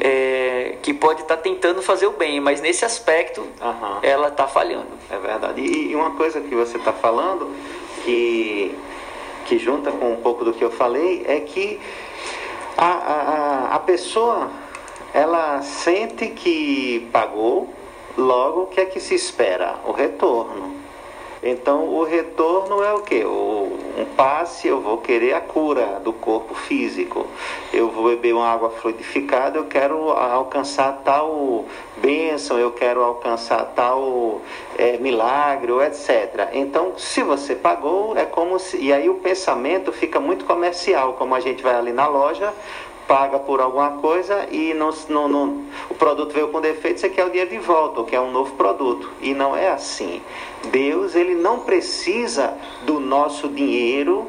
é, que pode estar tá tentando fazer o bem, mas nesse aspecto uhum. ela está falhando. É verdade. E uma coisa que você está falando, que, que junta com um pouco do que eu falei, é que a, a, a pessoa... ela sente que pagou, logo o que é que se espera? O retorno. Então, o retorno é o quê? O, um passe, eu vou querer a cura do corpo físico. Eu vou beber uma água fluidificada, eu quero alcançar tal bênção, eu quero alcançar tal é, milagre, etcétera. Então, se você pagou, é como se... E aí o pensamento fica muito comercial, como a gente vai ali na loja... paga por alguma coisa e não, não, não, o produto veio com defeito, você quer o dinheiro de volta, ou quer um novo produto. E não é assim. Deus, ele não precisa do nosso dinheiro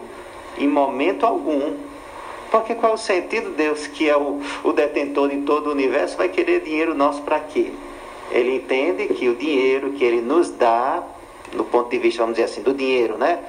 em momento algum. Porque qual é o sentido? Deus, que é o, o detentor de todo o universo, vai querer dinheiro nosso para quê? Ele entende que o dinheiro que ele nos dá, do ponto de vista, vamos dizer assim, do dinheiro, né?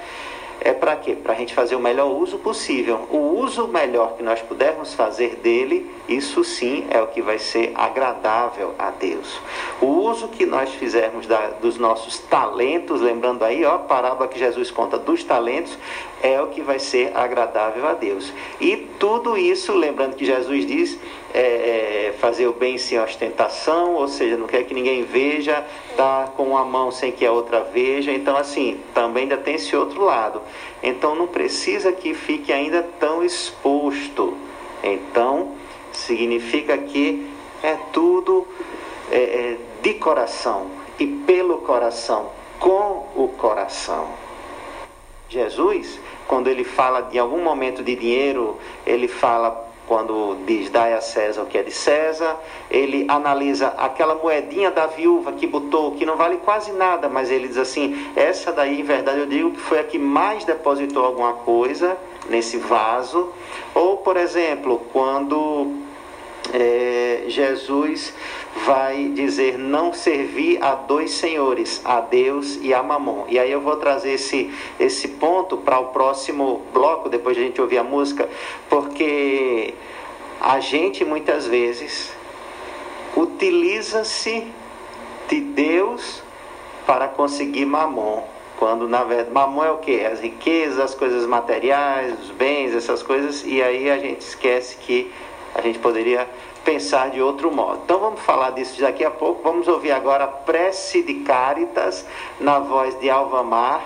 É para quê? Para a gente fazer o melhor uso possível. O uso melhor que nós pudermos fazer dele, isso sim é o que vai ser agradável a Deus. O uso que nós fizermos da, dos nossos talentos, lembrando aí, ó, a parábola que Jesus conta dos talentos, é o que vai ser agradável a Deus. E tudo isso, lembrando que Jesus diz, é, é, fazer o bem sem ostentação, ou seja, não quer que ninguém veja, dar com uma mão sem que a outra veja. Então, assim, também ainda tem esse outro lado. Então, não precisa que fique ainda tão exposto. Então, significa que é tudo é, é, de coração e pelo coração, com o coração. Jesus, quando ele fala de algum momento de dinheiro, ele fala quando diz, dai a César o que é de César, ele analisa aquela moedinha da viúva que botou, que não vale quase nada, mas ele diz assim, essa daí, em verdade, eu digo que foi a que mais depositou alguma coisa nesse vaso. Ou, por exemplo, quando é, Jesus vai dizer, não servir a dois senhores, a Deus e a Mamon. E aí eu vou trazer esse, esse ponto para o próximo bloco, depois de a gente ouvir a música, porque a gente muitas vezes utiliza-se de Deus para conseguir Mamon, quando na verdade Mamon é o que? As riquezas, as coisas materiais, os bens, essas coisas, e aí a gente esquece que a gente poderia pensar de outro modo. Então vamos falar disso daqui a pouco. Vamos ouvir agora a prece de Caritas na voz de Alvamar,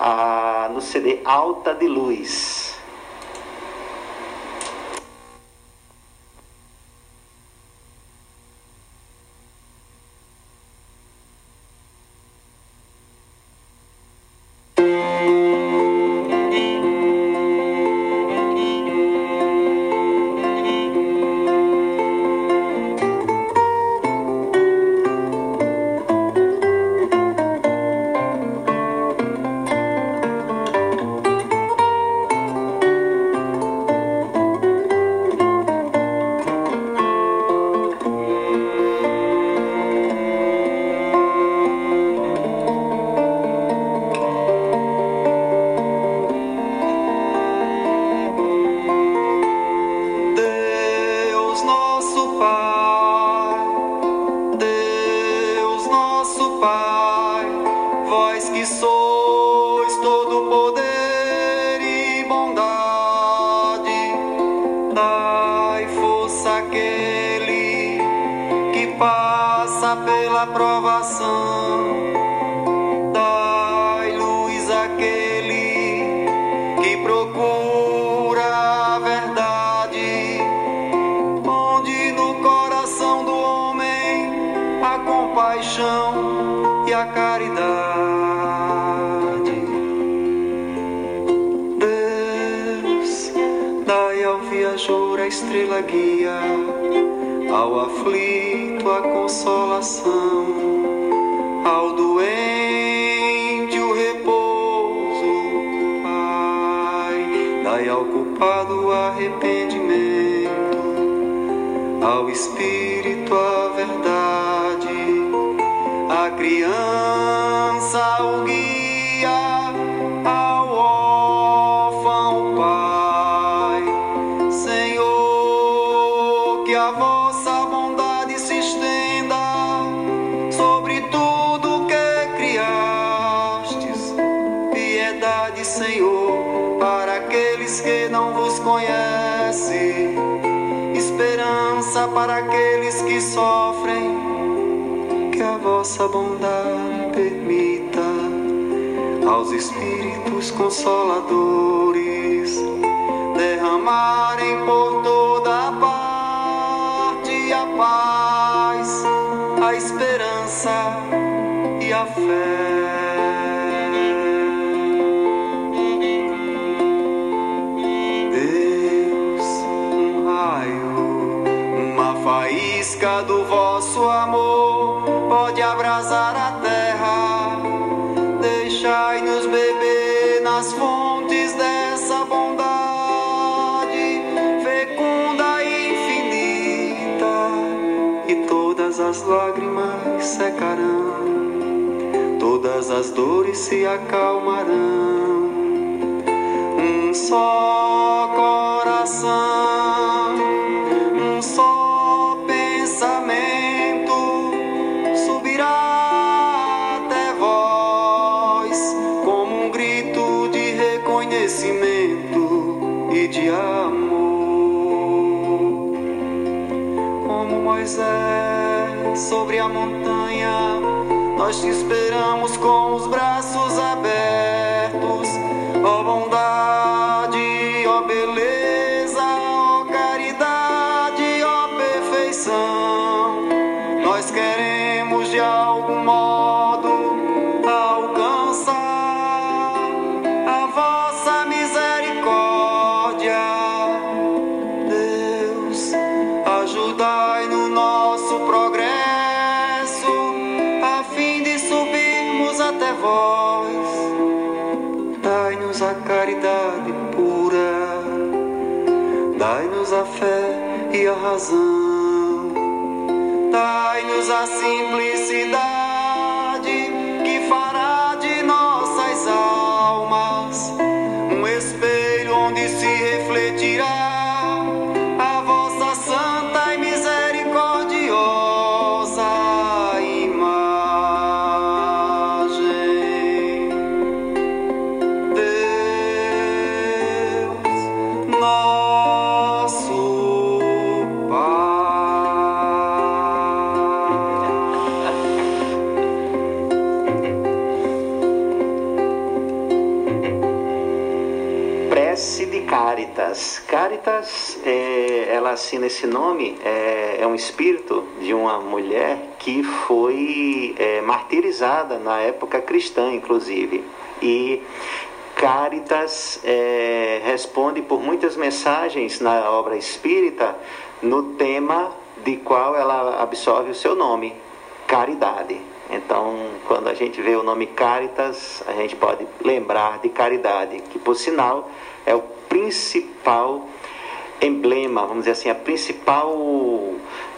a, no C D Alta de Luz. Misericórdia, dai-nos a caridade pura, dai-nos a fé e a razão, dai-nos a simplicidade que fará de nossas almas um espelho onde se refletirá a vossa santa e misericordiosa imagem. Deus nosso Pai. Prece de Caritas. Caritas é ela assina esse nome, é, é um espírito de uma mulher que foi é, martirizada na época cristã, inclusive. E Caritas é, responde por muitas mensagens na obra espírita no tema de qual ela absorve o seu nome, caridade. Então, quando a gente vê o nome Caritas, a gente pode lembrar de caridade, que por sinal é o principal emblema, vamos dizer assim, a principal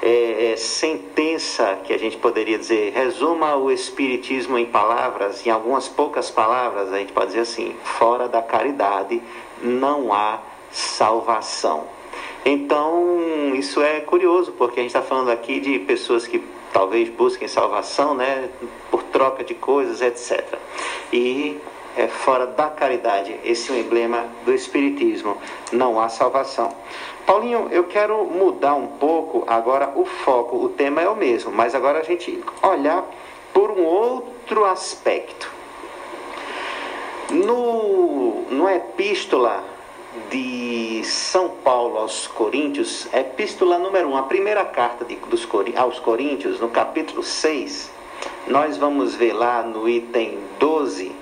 é, é, sentença que a gente poderia dizer, resuma o Espiritismo em palavras, em algumas poucas palavras, a gente pode dizer assim: fora da caridade não há salvação. Então, isso é curioso, porque a gente está falando aqui de pessoas que talvez busquem salvação, né, por troca de coisas, etcétera. E é fora da caridade, esse é o emblema do Espiritismo, não há salvação. Paulinho, eu quero mudar um pouco agora o foco, o tema é o mesmo, mas agora a gente olhar por um outro aspecto. No, no Epístola de São Paulo aos Coríntios, Epístola número um, a primeira carta de, dos, aos Coríntios, no capítulo seis, nós vamos ver lá no item doze,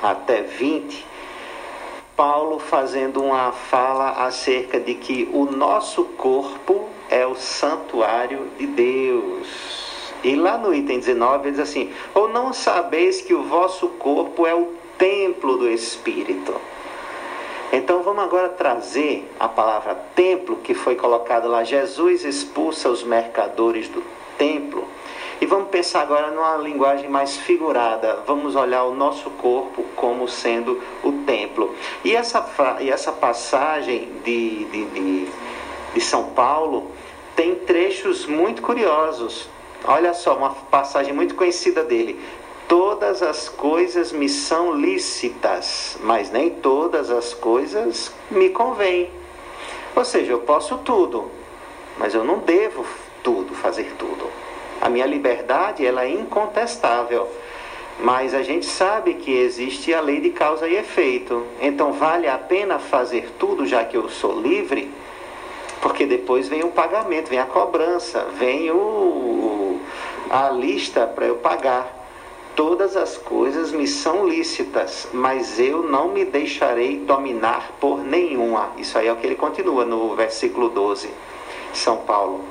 até vinte, Paulo fazendo uma fala acerca de que o nosso corpo é o santuário de Deus. E lá no item dezenove ele diz assim: ou não sabeis que o vosso corpo é o templo do Espírito? Então vamos agora trazer a palavra templo, que foi colocada lá. Jesus expulsa os mercadores do templo. E vamos pensar agora numa linguagem mais figurada. Vamos olhar o nosso corpo como sendo o templo. E essa, e essa passagem de, de, de, de São Paulo tem trechos muito curiosos. Olha só, uma passagem muito conhecida dele. Todas as coisas me são lícitas, mas nem todas as coisas me convêm. Ou seja, eu posso tudo, mas eu não devo tudo, fazer tudo. A minha liberdade, ela é incontestável, mas a gente sabe que existe a lei de causa e efeito. Então, vale a pena fazer tudo, já que eu sou livre? Porque depois vem o pagamento, vem a cobrança, vem o, a lista para eu pagar. Todas as coisas me são lícitas, mas eu não me deixarei dominar por nenhuma. Isso aí é o que ele continua no versículo doze, São Paulo.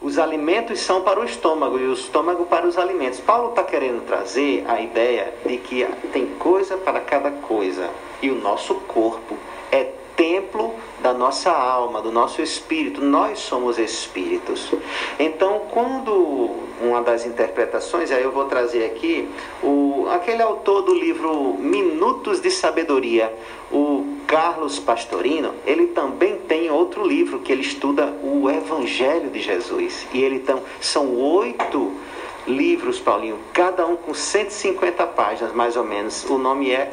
Os alimentos são para o estômago e o estômago para os alimentos. Paulo está querendo trazer a ideia de que tem coisa para cada coisa. E o nosso corpo é templo da nossa alma, do nosso espírito. Nós somos espíritos. Então, quando uma das interpretações, aí eu vou trazer aqui, o, aquele autor do livro Minutos de Sabedoria, o Carlos Pastorino, ele também tem outro livro que ele estuda o Evangelho de Jesus. E ele então, são oito livros, Paulinho, cada um com cento e cinquenta páginas, mais ou menos. O nome é,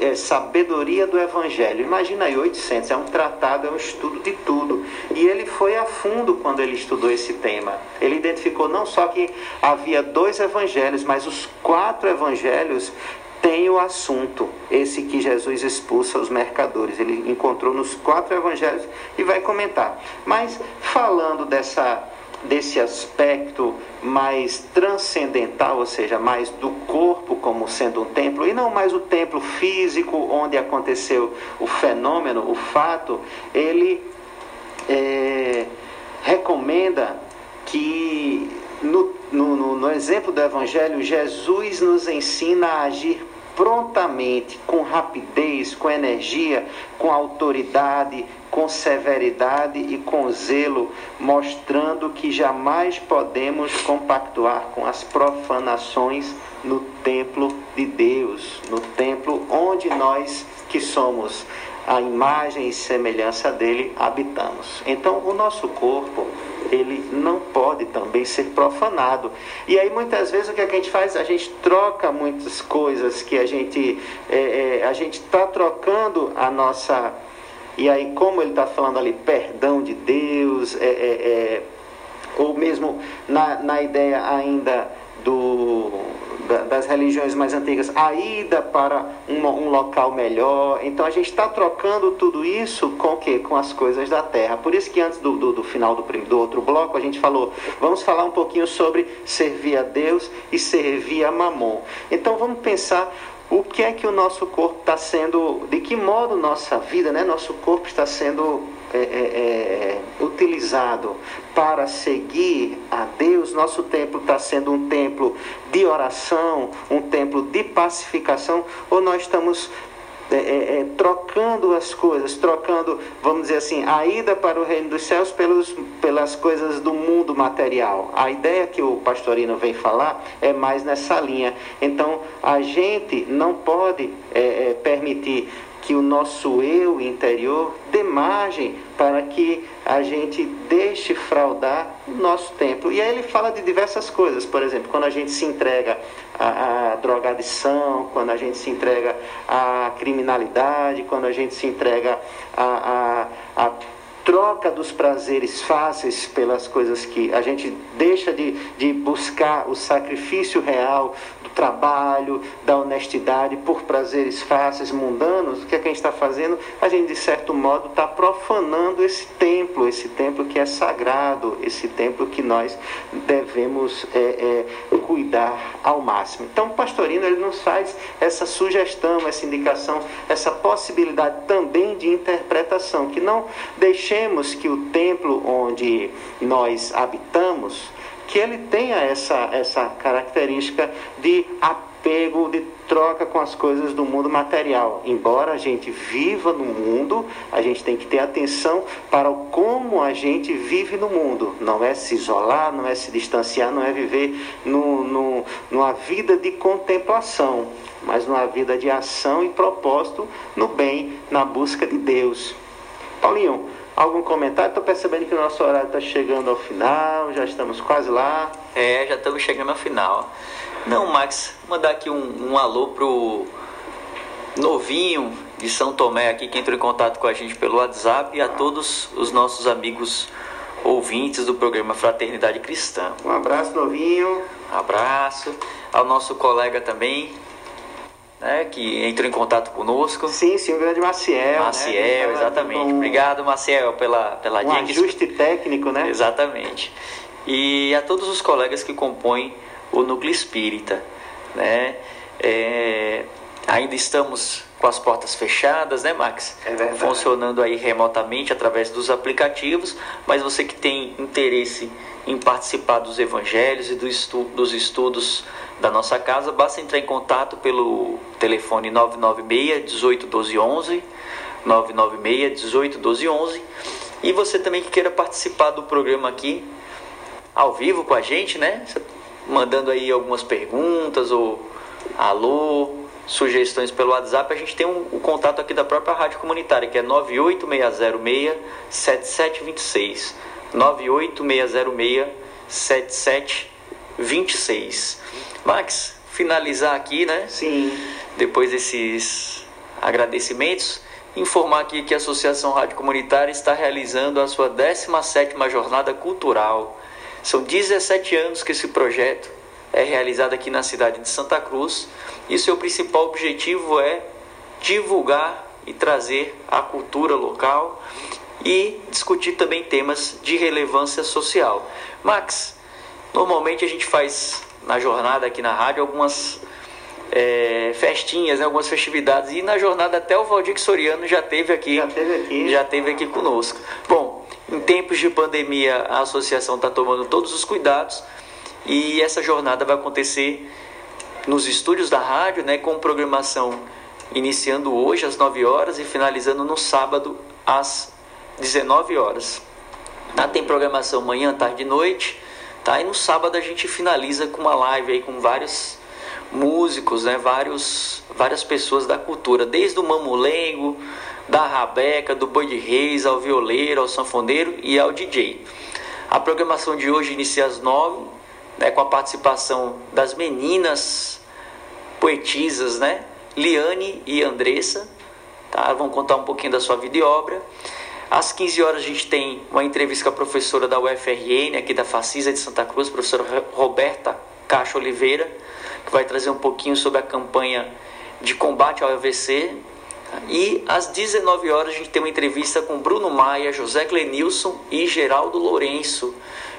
é Sabedoria do Evangelho. Imagina aí, oitocentos, é um tratado, é um estudo de tudo. E ele foi a fundo quando ele estudou esse tema. Ele identificou não só que havia dois evangelhos, mas os quatro evangelhos tem o assunto, esse que Jesus expulsa os mercadores. Ele encontrou nos quatro evangelhos e vai comentar. Mas falando dessa, desse aspecto mais transcendental, ou seja, mais do corpo como sendo um templo, e não mais o templo físico onde aconteceu o fenômeno, o fato, ele é, recomenda que no, no, no exemplo do Evangelho, Jesus nos ensina a agir prontamente, com rapidez, com energia, com autoridade, com severidade e com zelo, mostrando que jamais podemos compactuar com as profanações no templo de Deus, no templo onde nós que somos a imagem e semelhança dele habitamos. Então, o nosso corpo, ele não pode também ser profanado. E aí, muitas vezes, o que a gente faz? A gente troca muitas coisas que a gente... É, é, a gente está trocando a nossa... E aí, como ele está falando ali, perdão de Deus, é, é, é, ou mesmo na, na ideia ainda do... das religiões mais antigas, a ida para um, um local melhor. Então a gente está trocando tudo isso com o quê? Com as coisas da terra. Por isso que antes do, do, do final do, do outro bloco a gente falou, vamos falar um pouquinho sobre servir a Deus e servir a Mamon. Então vamos pensar o que é que o nosso corpo está sendo, de que modo nossa vida, né? Nosso corpo está sendo é, é, é, utilizado para seguir a Deus. Nosso templo está sendo um templo de oração, um templo de pacificação, ou nós estamos é, é, é, trocando as coisas, trocando, vamos dizer assim, a ida para o reino dos céus pelos, pelas coisas do mundo material. A ideia que o pastorino vem falar é mais nessa linha. Então, a gente não pode é, é, permitir que o nosso eu interior dê margem para que a gente deixe fraudar o nosso templo. E aí ele fala de diversas coisas, por exemplo, quando a gente se entrega à, à drogadição, quando a gente se entrega à criminalidade, quando a gente se entrega à, à, à troca dos prazeres fáceis pelas coisas que a gente deixa de, de buscar o sacrifício real, trabalho, da honestidade por prazeres fáceis, mundanos. O que é que a gente está fazendo? A gente, de certo modo, está profanando esse templo, esse templo que é sagrado, esse templo que nós devemos é, é, cuidar ao máximo. Então, o pastorino ele nos faz essa sugestão, essa indicação, essa possibilidade também de interpretação, que não deixemos que o templo onde nós habitamos, que ele tenha essa, essa característica de apego, de troca com as coisas do mundo material. Embora a gente viva no mundo, a gente tem que ter atenção para como a gente vive no mundo. Não é se isolar, não é se distanciar, não é viver no, no, numa vida de contemplação, mas numa vida de ação e propósito no bem, na busca de Deus. Paulinho, algum comentário? Estou percebendo que o nosso horário está chegando ao final, já estamos quase lá. É, já estamos chegando ao final. Não, Max, mandar aqui um, um alô pro novinho de São Tomé aqui, que entrou em contato com a gente pelo WhatsApp, e a todos os nossos amigos ouvintes do programa Fraternidade Cristã. Um abraço, novinho. Um abraço. Ao nosso colega também, né, que entrou em contato conosco. Sim, sim, o grande Maciel. Maciel, né? Exatamente. Um... Obrigado, Maciel, pela, pela um dica. Ajuste técnico, né? Exatamente. E a todos os colegas que compõem o Núcleo Espírita, né? É... Ainda estamos com as portas fechadas, né, Max? É verdade. Funcionando aí remotamente através dos aplicativos, mas você que tem interesse em participar dos evangelhos e do estu... dos estudos da nossa casa, basta entrar em contato pelo telefone nove nove seis, um oito um dois, um um, nove nove seis, um oito um dois, um um, e você também que queira participar do programa aqui ao vivo com a gente, né? Mandando aí algumas perguntas ou alô, sugestões pelo WhatsApp. A gente tem um, o contato aqui da própria Rádio Comunitária, que é nove oito seis zero seis, sete sete dois seis, nove oito seis zero seis, sete sete dois seis. Max, finalizar aqui, né? Sim. Depois desses agradecimentos, informar aqui que a Associação Rádio Comunitária está realizando a sua décima sétima Jornada Cultural. São dezessete anos que esse projeto é realizado aqui na cidade de Santa Cruz, e seu principal objetivo é divulgar e trazer a cultura local e discutir também temas de relevância social. Max, normalmente a gente faz na jornada aqui na rádio algumas é, festinhas, né, algumas festividades, e na jornada até o Valdir Soriano já teve aqui, já teve aqui, já teve aqui conosco. Bom, em tempos de pandemia a associação está tomando todos os cuidados, e essa jornada vai acontecer nos estúdios da rádio, né, com programação iniciando hoje às nove horas e finalizando no sábado às dezenove horas. Tá? Tem programação manhã, tarde e noite, tá? E no sábado a gente finaliza com uma live aí com vários músicos, né, vários, várias pessoas da cultura, desde o Mamulengo, da Rabeca, do Boi de Reis, ao violeiro, ao sanfoneiro e ao D J. A programação de hoje inicia às nove, né, com a participação das meninas poetisas, né, Liane e Andressa, tá? Vão contar um pouquinho da sua vida e obra. Às quinze horas a gente tem uma entrevista com a professora da U F R N, aqui da Facisa de Santa Cruz, professora Roberta Caixa Oliveira, que vai trazer um pouquinho sobre a campanha de combate ao A V C. E às dezenove horas a gente tem uma entrevista com Bruno Maia, José Clenilson e Geraldo Lourenço.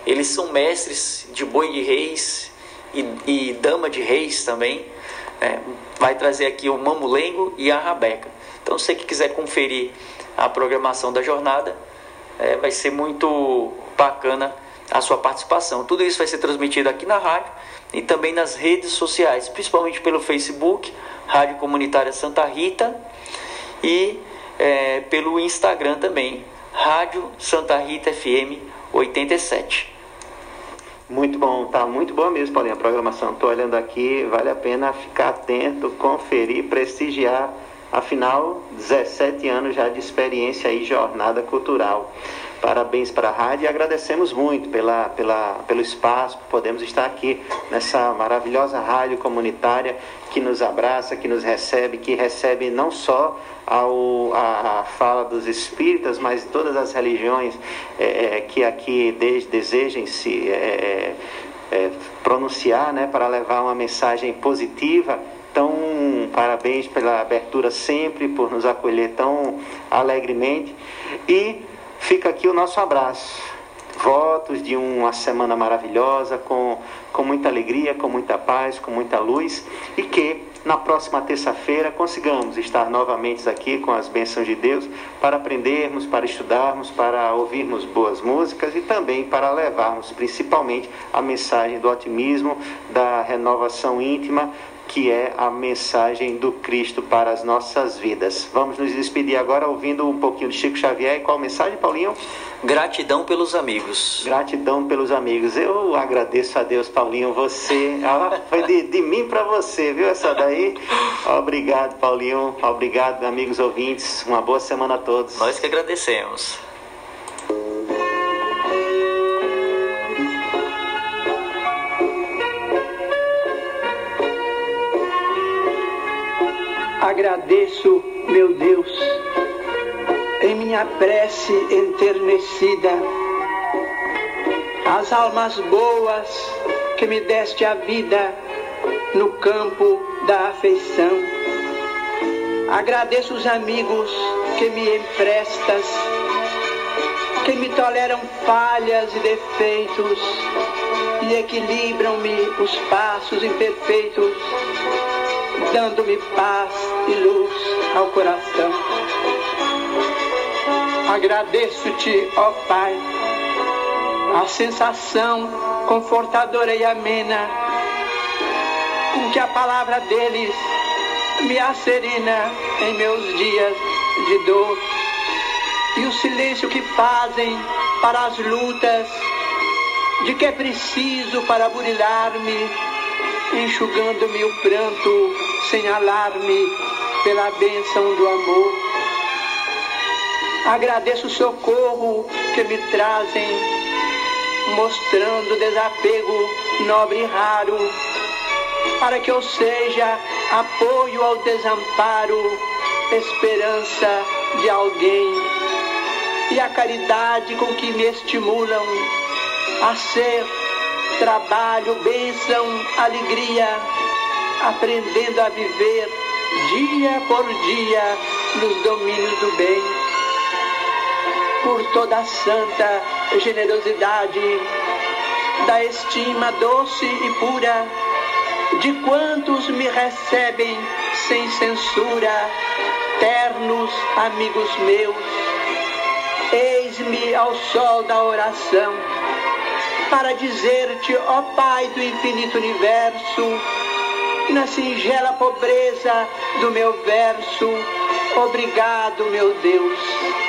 Eles são mestres de Boi de Reis e, e Dama de Reis também, né? Vai trazer aqui o Mamulengo e a Rabeca. Então, se você que quiser conferir a programação da jornada, é, vai ser muito bacana a sua participação. Tudo isso vai ser transmitido aqui na rádio e também nas redes sociais, principalmente pelo Facebook, Rádio Comunitária Santa Rita, e é, pelo Instagram também, Rádio Santa Rita F M oitenta e sete. Muito bom, tá muito bom mesmo, Paulinho, a programação. Estou olhando aqui, vale a pena ficar atento, conferir, prestigiar. Afinal, dezessete anos já de experiência e jornada cultural. Parabéns para a rádio e agradecemos muito pela, pela, pelo espaço, por podermos estar aqui nessa maravilhosa rádio comunitária que nos abraça, que nos recebe, que recebe não só ao, a, a fala dos espíritas, mas todas as religiões é, que aqui de, desejem se é, é, pronunciar, né, para levar uma mensagem positiva. Então, parabéns pela abertura sempre, por nos acolher tão alegremente. E fica aqui o nosso abraço. Votos de uma semana maravilhosa, com, com muita alegria, com muita paz, com muita luz. E que na próxima terça-feira consigamos estar novamente aqui com as bênçãos de Deus para aprendermos, para estudarmos, para ouvirmos boas músicas e também para levarmos principalmente a mensagem do otimismo, da renovação íntima, que é a mensagem do Cristo para as nossas vidas. Vamos nos despedir agora ouvindo um pouquinho de Chico Xavier. E qual a mensagem, Paulinho? Gratidão pelos amigos. Gratidão pelos amigos. Eu agradeço a Deus, Paulinho, você. Ah, foi de, de mim para você, viu, essa daí? Obrigado, Paulinho. Obrigado, amigos ouvintes. Uma boa semana a todos. Nós que agradecemos. Agradeço, meu Deus, em minha prece enternecida, as almas boas que me deste a vida no campo da afeição. Agradeço os amigos que me emprestas, que me toleram falhas e defeitos e equilibram-me os passos imperfeitos, dando-me paz e luz ao coração. Agradeço-te, ó Pai, a sensação confortadora e amena com que a palavra deles me acerina em meus dias de dor, e o silêncio que fazem para as lutas de que é preciso para burilar-me, enxugando-me o pranto sem alarme pela bênção do amor. Agradeço o socorro que me trazem, mostrando desapego nobre e raro, para que eu seja apoio ao desamparo, esperança de alguém, e a caridade com que me estimulam a ser trabalho, bênção, alegria, aprendendo a viver dia por dia nos domínios do bem. Por toda a santa generosidade da estima doce e pura de quantos me recebem sem censura, ternos amigos meus, eis-me ao sol da oração para dizer-te, ó Pai do infinito universo, na singela pobreza do meu verso. Obrigado, meu Deus.